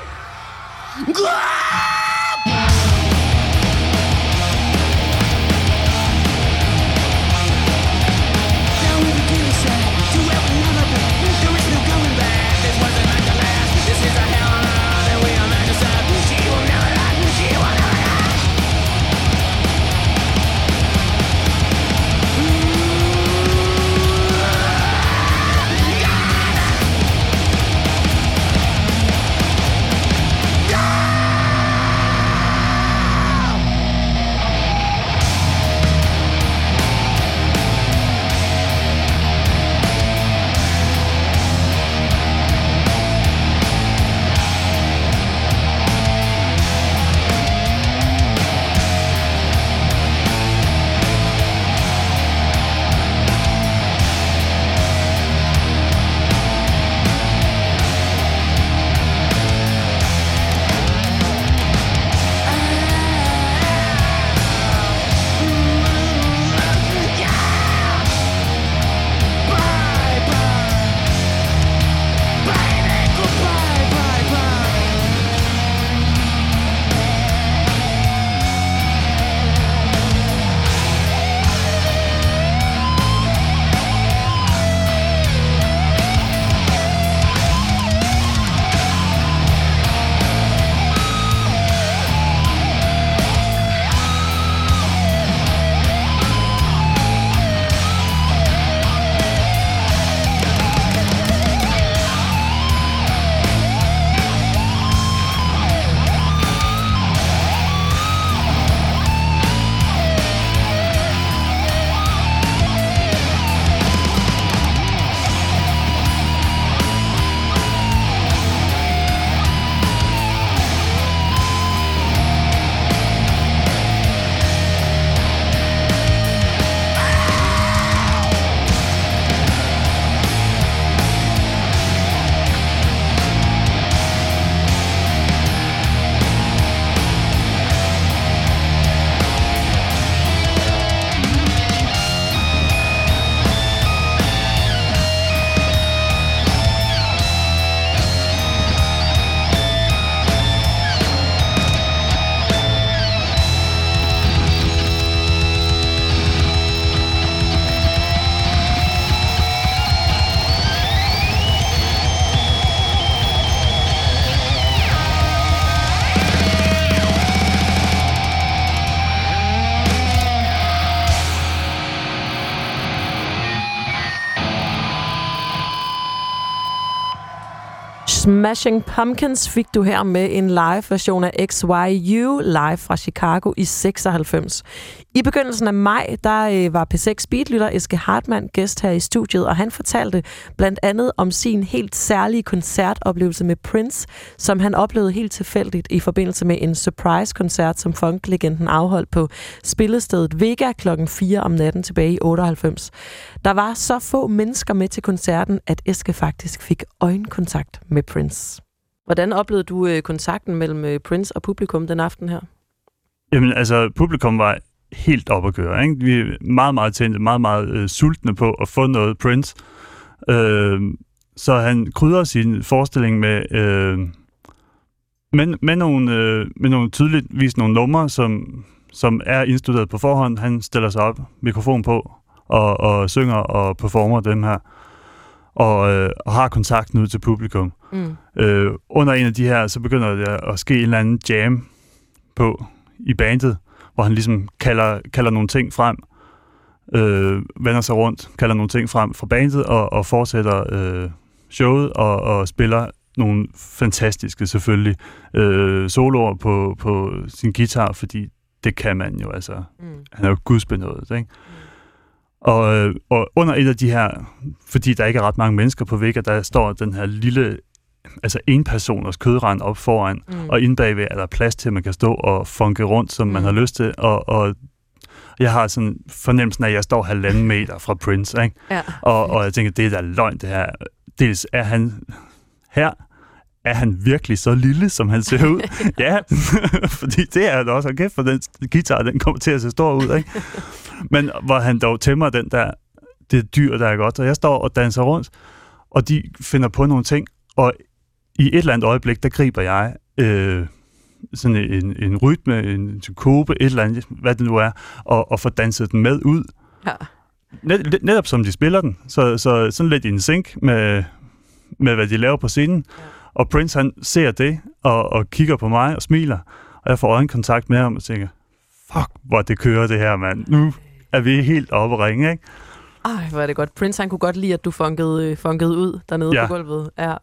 Gah! This was another last. This is a hell on earth, and we are magnified. She will never die. She Smashing Pumpkins fik du her med en live version af X Y U, live fra Chicago i seksoghalvfems. I begyndelsen af maj, der var P seks Beatlytter Eske Hartmann gæst her i studiet, og han fortalte blandt andet om sin helt særlige koncertoplevelse med Prince, som han oplevede helt tilfældigt i forbindelse med en surprise-koncert, som funklegenden afholdt på spillestedet Vega klokken fire om natten tilbage i otteoghalvfems. Der var så få mennesker med til koncerten, at Eske faktisk fik øjenkontakt med Prince. Hvordan oplevede du kontakten mellem Prince og publikum den aften her? Jamen altså, publikum var helt op at køre, ikke? Vi er meget, meget tændte, meget, meget øh, sultne på at få noget Prince. Øh, så han krydrer sin forestilling med, øh, med, med, nogle, øh, med nogle tydeligvis nogle numre, som, som er indstuderet på forhånd. Han stiller sig op, mikrofon på, og, og synger og performer dem her, og, øh, og har kontakten ud til publikum. Mm. Øh, under en af de her, så begynder det at ske en eller anden jam på i bandet, hvor han ligesom kalder, kalder nogle ting frem, øh, vender sig rundt, kalder nogle ting frem fra bandet, og, og fortsætter øh, showet, og, og spiller nogle fantastiske, selvfølgelig, øh, soloer på, på sin guitar, fordi det kan man jo, altså. Mm. Han er jo gudsbenået, ikke? Og, og under et af de her, fordi der ikke er ret mange mennesker på Vega, der står den her lille, altså en personers kødrand op foran, mm. og inde bagved er der plads til, at man kan stå og funke rundt, som mm. man har lyst til, og, og jeg har sådan fornemmelsen af, at jeg står halvanden meter fra Prince, ikke? Ja. Og, og jeg tænker, det er da løgn, det her. Dels er han her, er han virkelig så lille, som han ser ud? Ja, fordi det er da også, okay, for den guitar, den kommer til at se stor ud, ikke? Men hvor han dog tæmmer den der, det dyr, der er godt, og jeg står og danser rundt, og de finder på nogle ting, og i et eller andet øjeblik, der griber jeg øh, sådan en, en rytme, en kobe, et eller andet, hvad det nu er, og, og får danset den med ud. Ja. Net, netop som de spiller den. Så, så sådan lidt in sync med, med, hvad de laver på scenen. Ja. Og Prince, han ser det, og, og kigger på mig og smiler. Og jeg får øjenkontakt med ham og tænker, fuck, hvor det kører det her, mand. Nu er vi helt oppe at ringe, ikke? Ej, hvor er det godt. Prince, han kunne godt lide, at du funkede, funkede ud dernede, ja, på gulvet. Ja.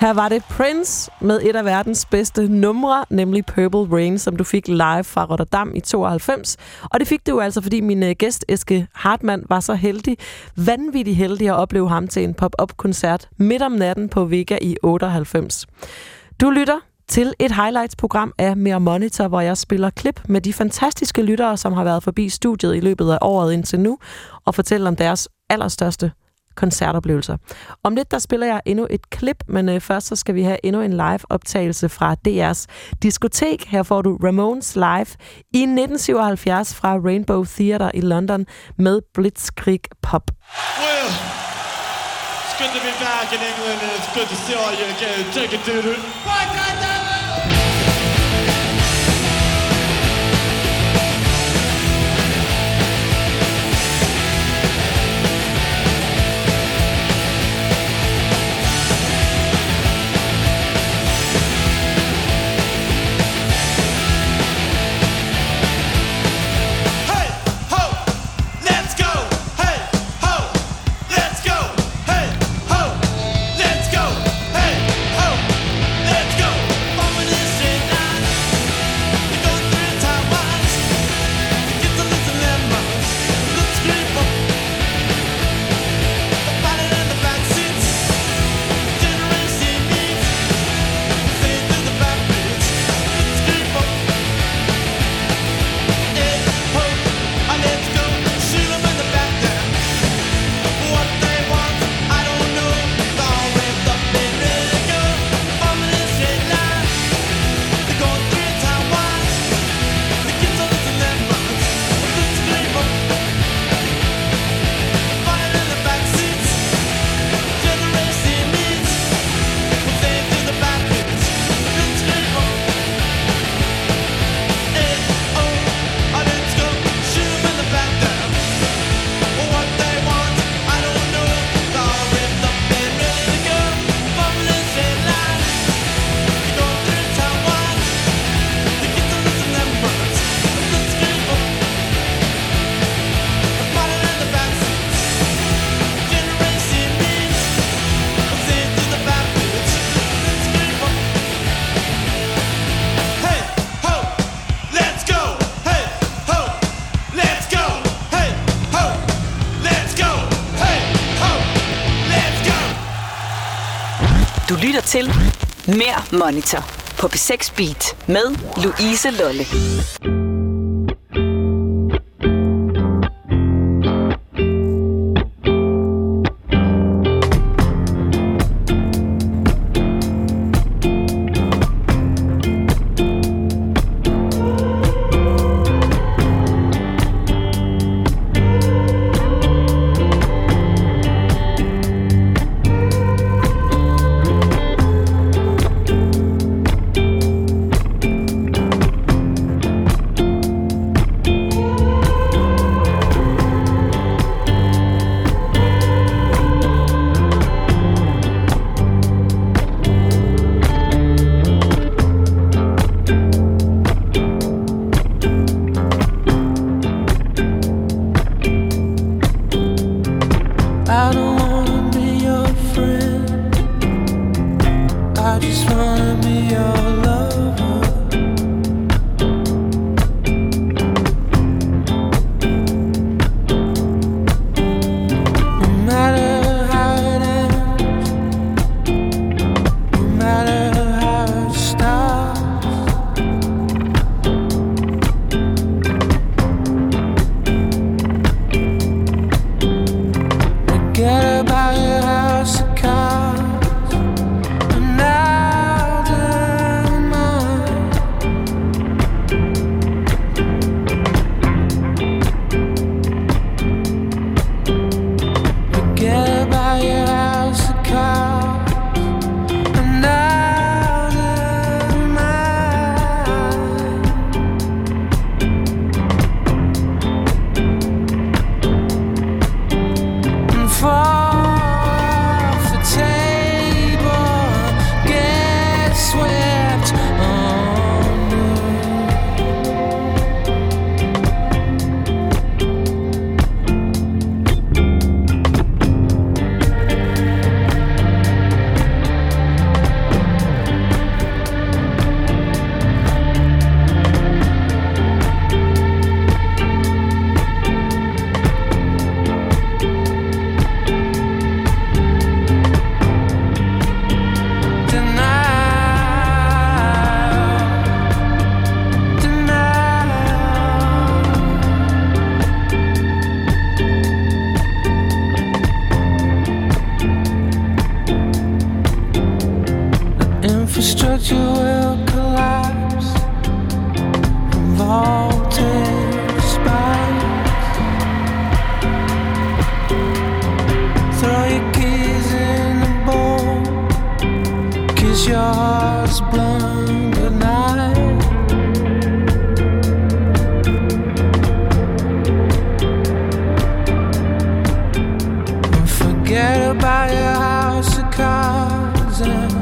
Her var det Prince med et af verdens bedste numre, nemlig Purple Rain, som du fik live fra Rotterdam i tooghalvfems. Og det fik du jo altså, fordi min gæst Eske Hartmann var så heldig, vanvittig heldig at opleve ham til en pop-up-koncert midt om natten på Vega i otteoghalvfems. Du lytter til et highlights-program af Mer' Monitor, hvor jeg spiller klip med de fantastiske lyttere, som har været forbi studiet i løbet af året indtil nu, og fortæller om deres allerstørste koncertoplevelser. Om lidt, der spiller jeg endnu et klip, men øh, først så skal vi have endnu en live-optagelse fra D R's diskotek. Her får du Ramones live i nitten syvoghalvfjerds fra Rainbow Theatre i London med Blitzkrieg Pop. Well, it's good to be back in England, and it's good to see all you again. Take it, dude. Til Mer' Monitor på P seks Beat med Louise Lolle. About your house of cards, and now infrastructure will collapse from vaulted spikes. Throw your keys in the bowl, kiss your heart's blunt goodnight. And forget about your house of cards and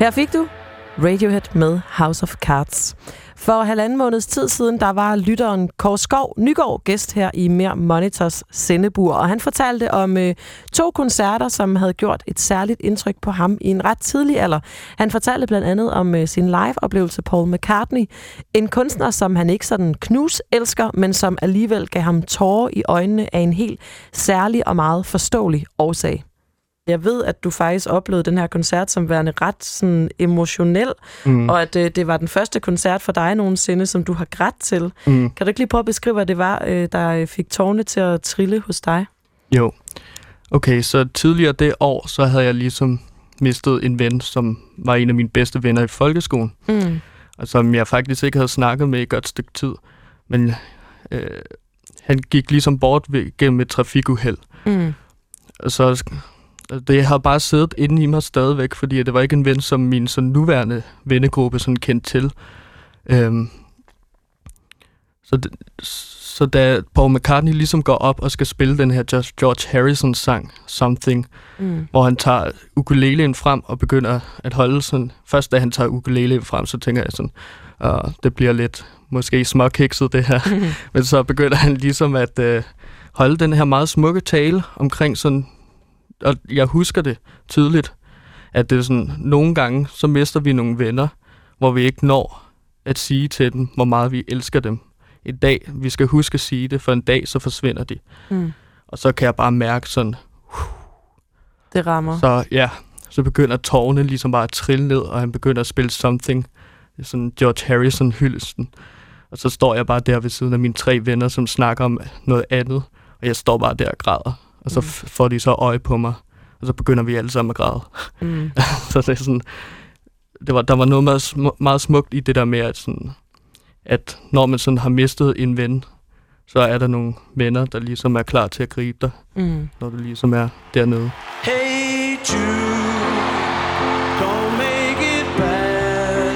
Her fik du Radiohead med House of Cards. For halvanden måneds tid siden, der var lytteren Kåre Skov Nygaard gæst her i Mer' Monitors sendebur, og han fortalte om øh, to koncerter, som havde gjort et særligt indtryk på ham i en ret tidlig alder. Han fortalte blandt andet om øh, sin live-oplevelse Paul McCartney, en kunstner, som han ikke sådan knus elsker, men som alligevel gav ham tårer i øjnene af en helt særlig og meget forståelig årsag. Jeg ved, at du faktisk oplevede den her koncert som værende ret sådan, emotionel, mm. og at øh, det var den første koncert for dig nogensinde, som du har grædt til. Mm. Kan du ikke lige prøve at beskrive, hvad det var, øh, der fik tårne til at trille hos dig? Jo. Okay, så tidligere det år, så havde jeg ligesom mistet en ven, som var en af mine bedste venner i folkeskolen, mm. og som jeg faktisk ikke havde snakket med i et godt stykke tid. Men øh, han gik ligesom bort ved, gennem et trafikuheld. Mm. Og så... Det har bare siddet inde i mig stadigvæk, fordi det var ikke en ven, som min sådan, nuværende vennegruppe sådan, kendte til. Øhm, så, d- så da Paul McCartney ligesom går op og skal spille den her George Harrison-sang, Something, mm. hvor han tager ukulelen frem og begynder at holde sådan... Først da han tager ukulelen frem, så tænker jeg sådan, øh, det bliver lidt måske småkikset det her. Men så begynder han ligesom at øh, holde den her meget smukke tale omkring sådan... Og jeg husker det tydeligt, at det er sådan, nogle gange, så mister vi nogle venner, hvor vi ikke når at sige til dem, hvor meget vi elsker dem. I dag, vi skal huske at sige det, for en dag, så forsvinder de. Mm. Og så kan jeg bare mærke sådan... Uh, det rammer. Så ja, så begynder tårerne ligesom bare at trille ned, og han begynder at spille Something, sådan George Harrison-hyldesten. Og så står jeg bare der ved siden af mine tre venner, som snakker om noget andet, og jeg står bare der og græder. Og så f- får de så øje på mig, og så begynder vi alle sammen at græde. Mm. Så det er sådan, det var, der var noget meget, sm- meget smukt i det der med, at, sådan, at når man sådan har mistet en ven, så er der nogle venner, der ligesom er klar til at gribe dig, mm. når du ligesom er dernede. Hey Jude, don't make it bad,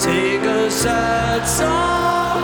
take a sad song.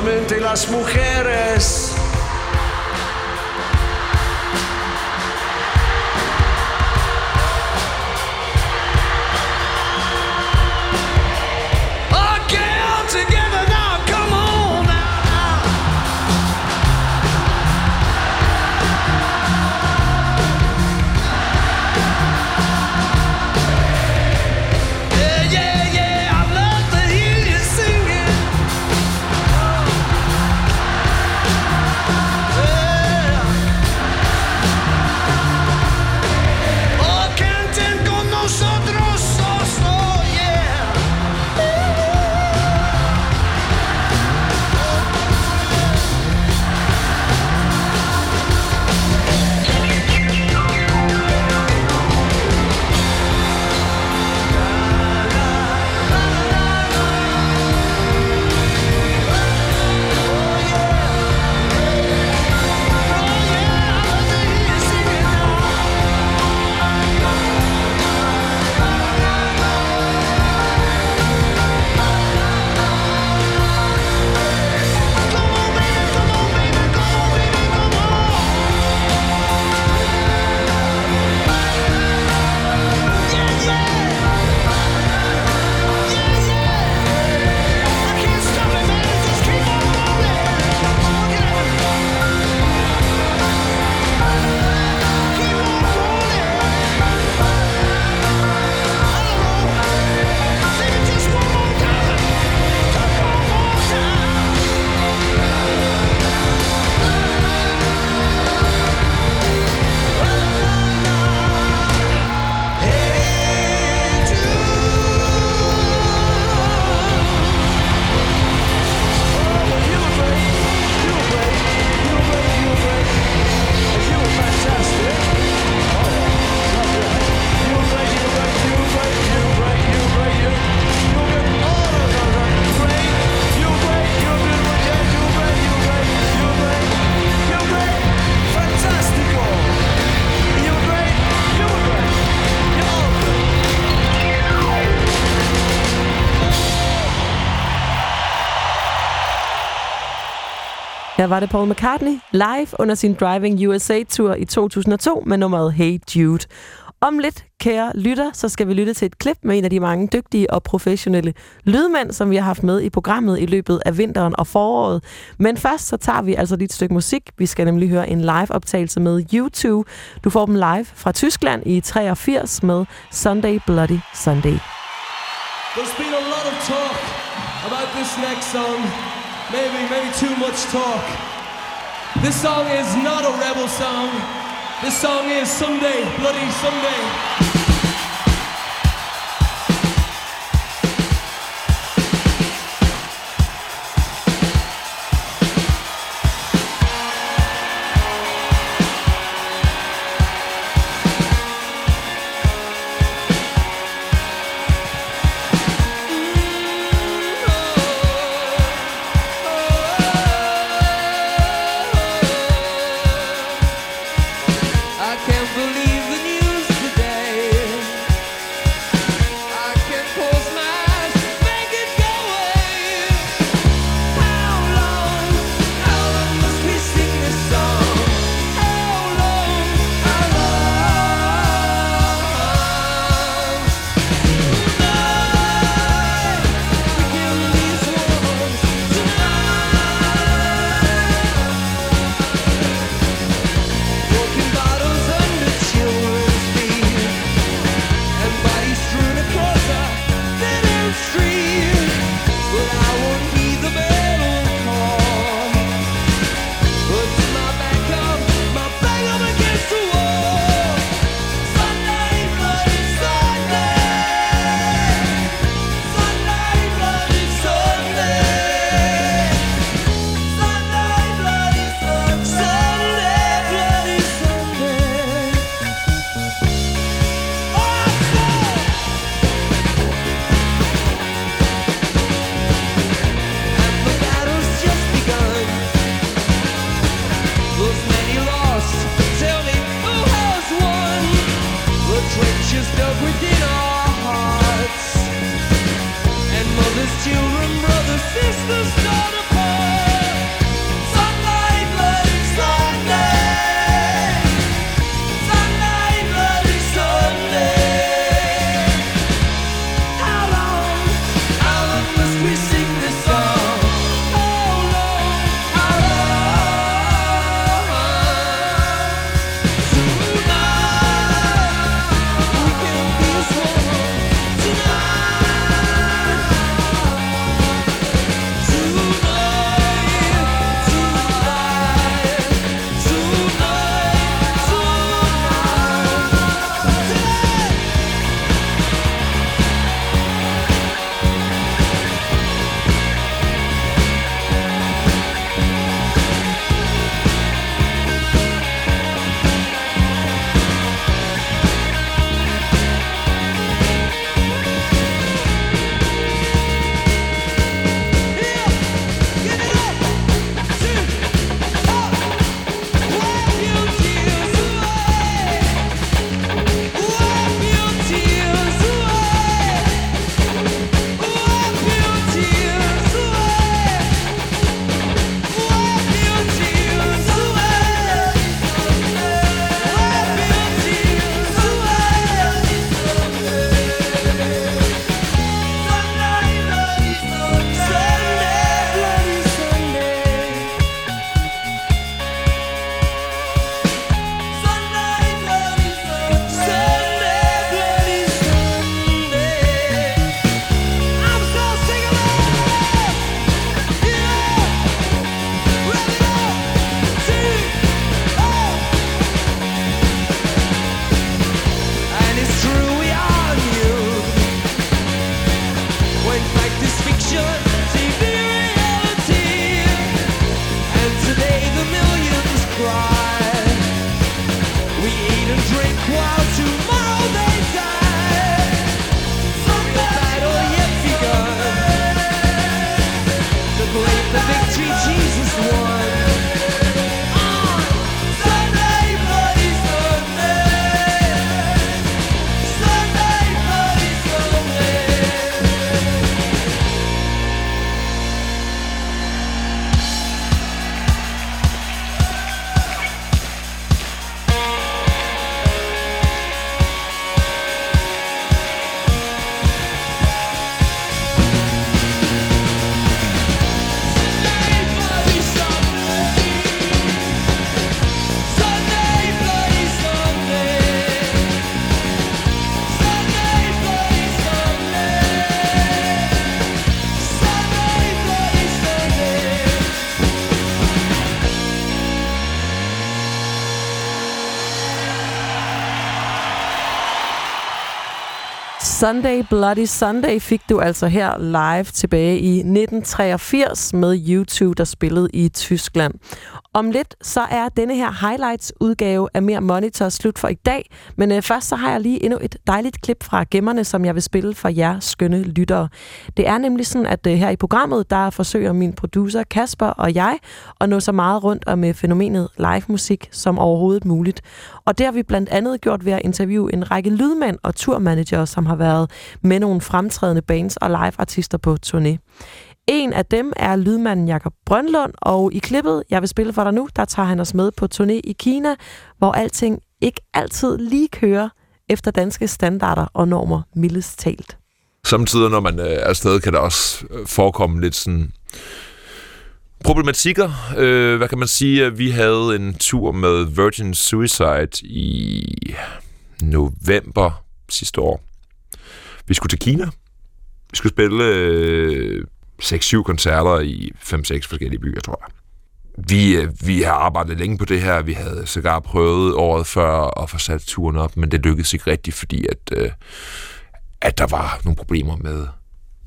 solamente las mujeres. Her var det Paul McCartney live under sin Driving U S A-tur i to tusind og to med nummeret Hey Jude. Om lidt, kære lytter, så skal vi lytte til et klip med en af de mange dygtige og professionelle lydmænd, som vi har haft med i programmet i løbet af vinteren og foråret. Men først så tager vi altså lige et stykke musik. Vi skal nemlig høre en live-optagelse med U to. Du får dem live fra Tyskland i treogfirs med Sunday Bloody Sunday. There's been a lot of talk about this next song. Maybe, maybe too much talk. This song is not a rebel song. This song is Sunday, Bloody Sunday. Children, brothers, sisters, start apart. Sunday Bloody Sunday fik du altså her live tilbage i nitten treogfirs med U to, der spillede i Tyskland. Om lidt, så er denne her highlights-udgave af Mer' Monitor slut for i dag. Men øh, først så har jeg lige endnu et dejligt klip fra gemmerne, som jeg vil spille for jer skønne lyttere. Det er nemlig sådan, at øh, her i programmet, der forsøger min producer Kasper og jeg at nå så meget rundt om øh, fænomenet livemusik som overhovedet muligt. Og det har vi blandt andet gjort ved at interviewe en række lydmænd og turmanager, som har været med nogle fremtrædende bands og liveartister på turné. En af dem er lydmanden Jakob Brønlund, og i klippet, jeg vil spille for dig nu, der tager han os med på turné i Kina, hvor alting ikke altid lige kører efter danske standarder og normer, mildest talt. Samtidig, når man er afsted, kan der også forekomme lidt sådan problematikker. Hvad kan man sige? Vi havde en tur med Virgin Suicide i november sidste år. Vi skulle til Kina. Vi skulle spille seks syv koncerter i fem seks forskellige byer, tror jeg. Vi, vi har arbejdet længe på det her. Vi havde sågar prøvet året før at få sat turen op, men det lykkedes ikke rigtigt, fordi at, at der var nogle problemer med,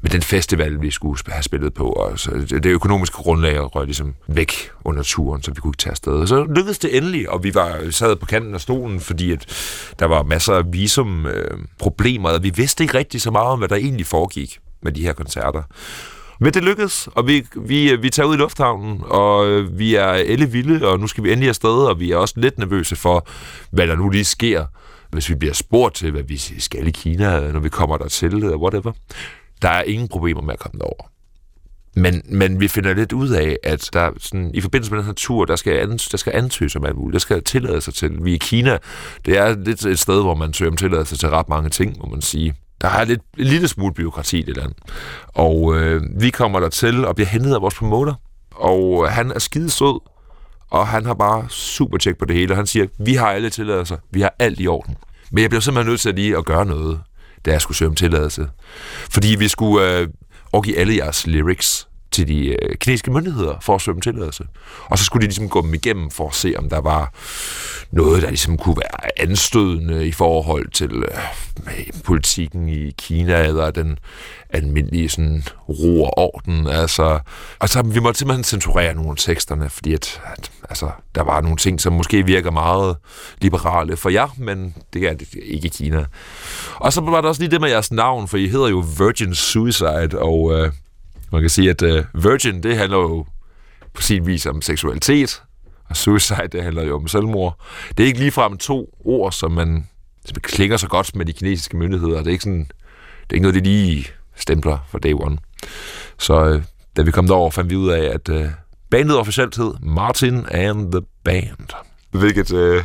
med den festival, vi skulle have spillet på. Og så det økonomiske grundlag røg ligesom væk under turen, så vi kunne ikke tage afsted. Så lykkedes det endelig, og vi var sad på kanten af stolen, fordi at der var masser af visumproblemer, og vi vidste ikke rigtig så meget om, hvad der egentlig foregik med de her koncerter. Men det lykkedes, og vi, vi, vi tager ud i lufthavnen, og vi er ellevilde, og nu skal vi endelig afsted, og vi er også lidt nervøse for, hvad der nu lige sker, hvis vi bliver spurgt til, hvad vi skal i Kina, når vi kommer dertil, eller whatever. Der er ingen problemer med at komme derover. Men, men vi finder lidt ud af, at der sådan, i forbindelse med den her tur, der skal, der skal ansøges om alt muligt. Der skal tillade sig til. Vi i Kina, det er lidt et sted, hvor man søger om tilladelse til ret mange ting, må man sige. Der er lidt, en lille smule byråkrati i det land. Og øh, vi kommer dertil og bliver hentet af vores promoter. Og han er skidesød, og han har bare super tjek på det hele. Han siger, vi har alle tilladelser, vi har alt i orden. Men jeg blev simpelthen nødt til lige at gøre noget, da jeg skulle søge om tilladelse. Fordi vi skulle øh, overgive alle jeres lyrics til de øh, kinesiske myndigheder for at søge om tilladelse. Og så skulle de ligesom gå dem igennem for at se, om der var noget, der ligesom kunne være anstødende i forhold til øh, politikken i Kina eller den almindelige sådan, ro og orden. Altså, og så vi måtte simpelthen censurere nogle af teksterne, fordi at, at, altså, der var nogle ting, som måske virker meget liberale for jer, men det er ikke i Kina. Og så var der også lige det med jeres navn, for I hedder jo Virgin Suicide, og Øh, man kan sige, at uh, virgin, det handler jo på sin vis om seksualitet, og suicide, det handler jo om selvmord. Det er ikke ligefrem to ord, som man, som man klinger så godt med de kinesiske myndigheder. Det er ikke, sådan, det er ikke noget, de lige stempler for day one. Så uh, da vi kom derover, fandt vi ud af, at uh, bandet officielt hed Martin and the Band. Hvilket, uh,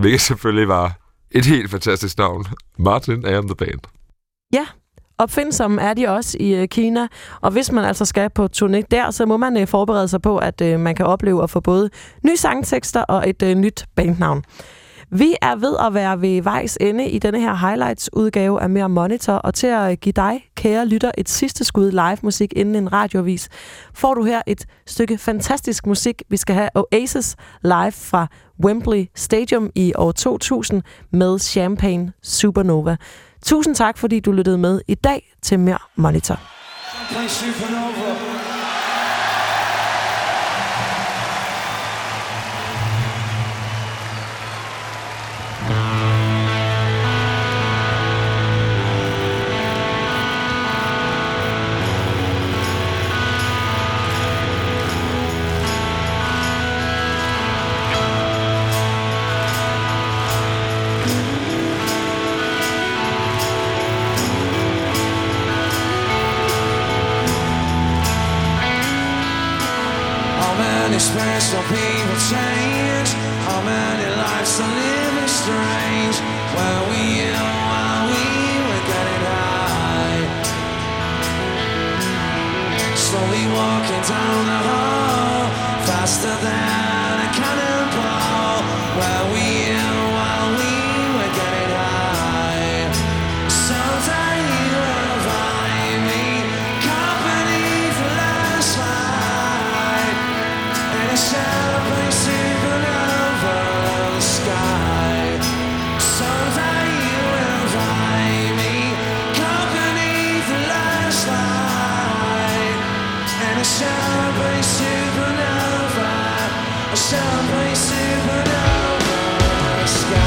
hvilket selvfølgelig var et helt fantastisk navn. Martin and the Band. Ja. Yeah. Opfindsomme er de også i Kina, og hvis man altså skal på turné der, så må man forberede sig på, at man kan opleve at få både nye sangtekster og et nyt bandnavn. Vi er ved at være ved vejs ende i denne her highlights-udgave af Mer' Monitor, og til at give dig, kære lytter, et sidste skud live-musik inden en radioavis, får du her et stykke fantastisk musik. Vi skal have Oasis live fra Wembley Stadium i år to tusind med Champagne Supernova. Tusind tak, fordi du lyttede med i dag til Mer' Monitor. play Supernova. Special people change. How many lives are living strange? Were we ill while we were getting high? Slowly walking down the hall, faster than a cannonball. Were we ill while we were getting high? So that you revive me, company for last night. And I celebrate supernova in the sky. So that you invite me, company for last night. And I celebrate supernova. I celebrate supernova in the sky.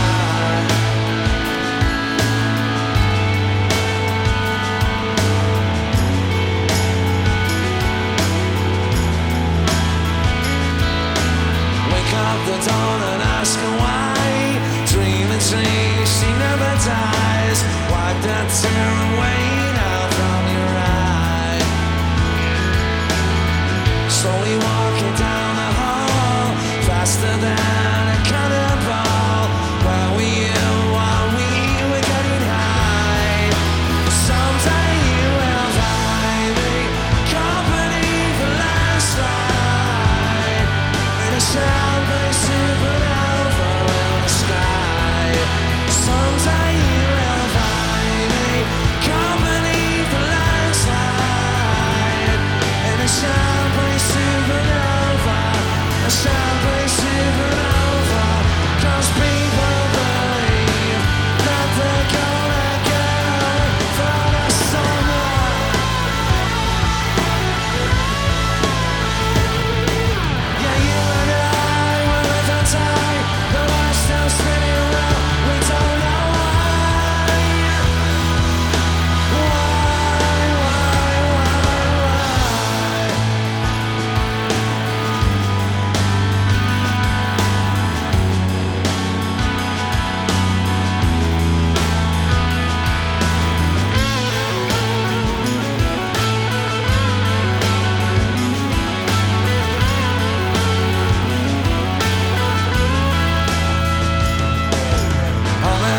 Up the dawn and ask her why. Dreaming dreams, she never dies. Wipe that tear away now from your eye. Slowly walking down the hall, faster than a cannonball. Where were you while we were getting high? Someday you will find me, company for last night. And I shall supernova in the sky. Someday you'll find me, company for last night. And I shall play supernova. I shall play supernova. 'Cause people believe that they're gonna get for the someone. Yeah, you and I. The world's still spinning round. We don't know why. Why, why, why, special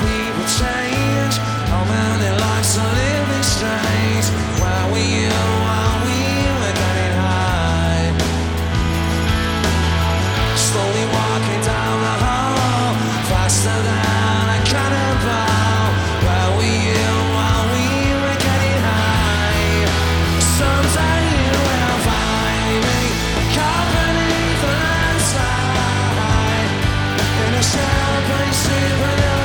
people change. How many lives are living strange? Where were you while we were getting high? Slowly walking down the hall, faster than a cannonball. Where were you while we were getting high? Someday you will find me, company for last night. In a celebrate supernova.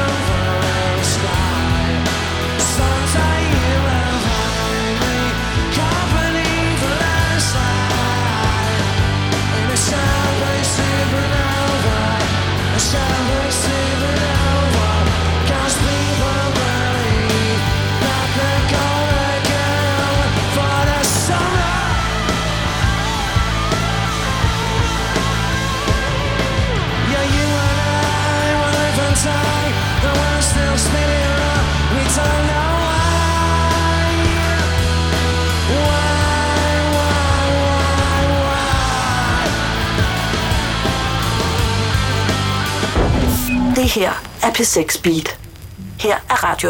Det her er P seks Beat. Her er Radio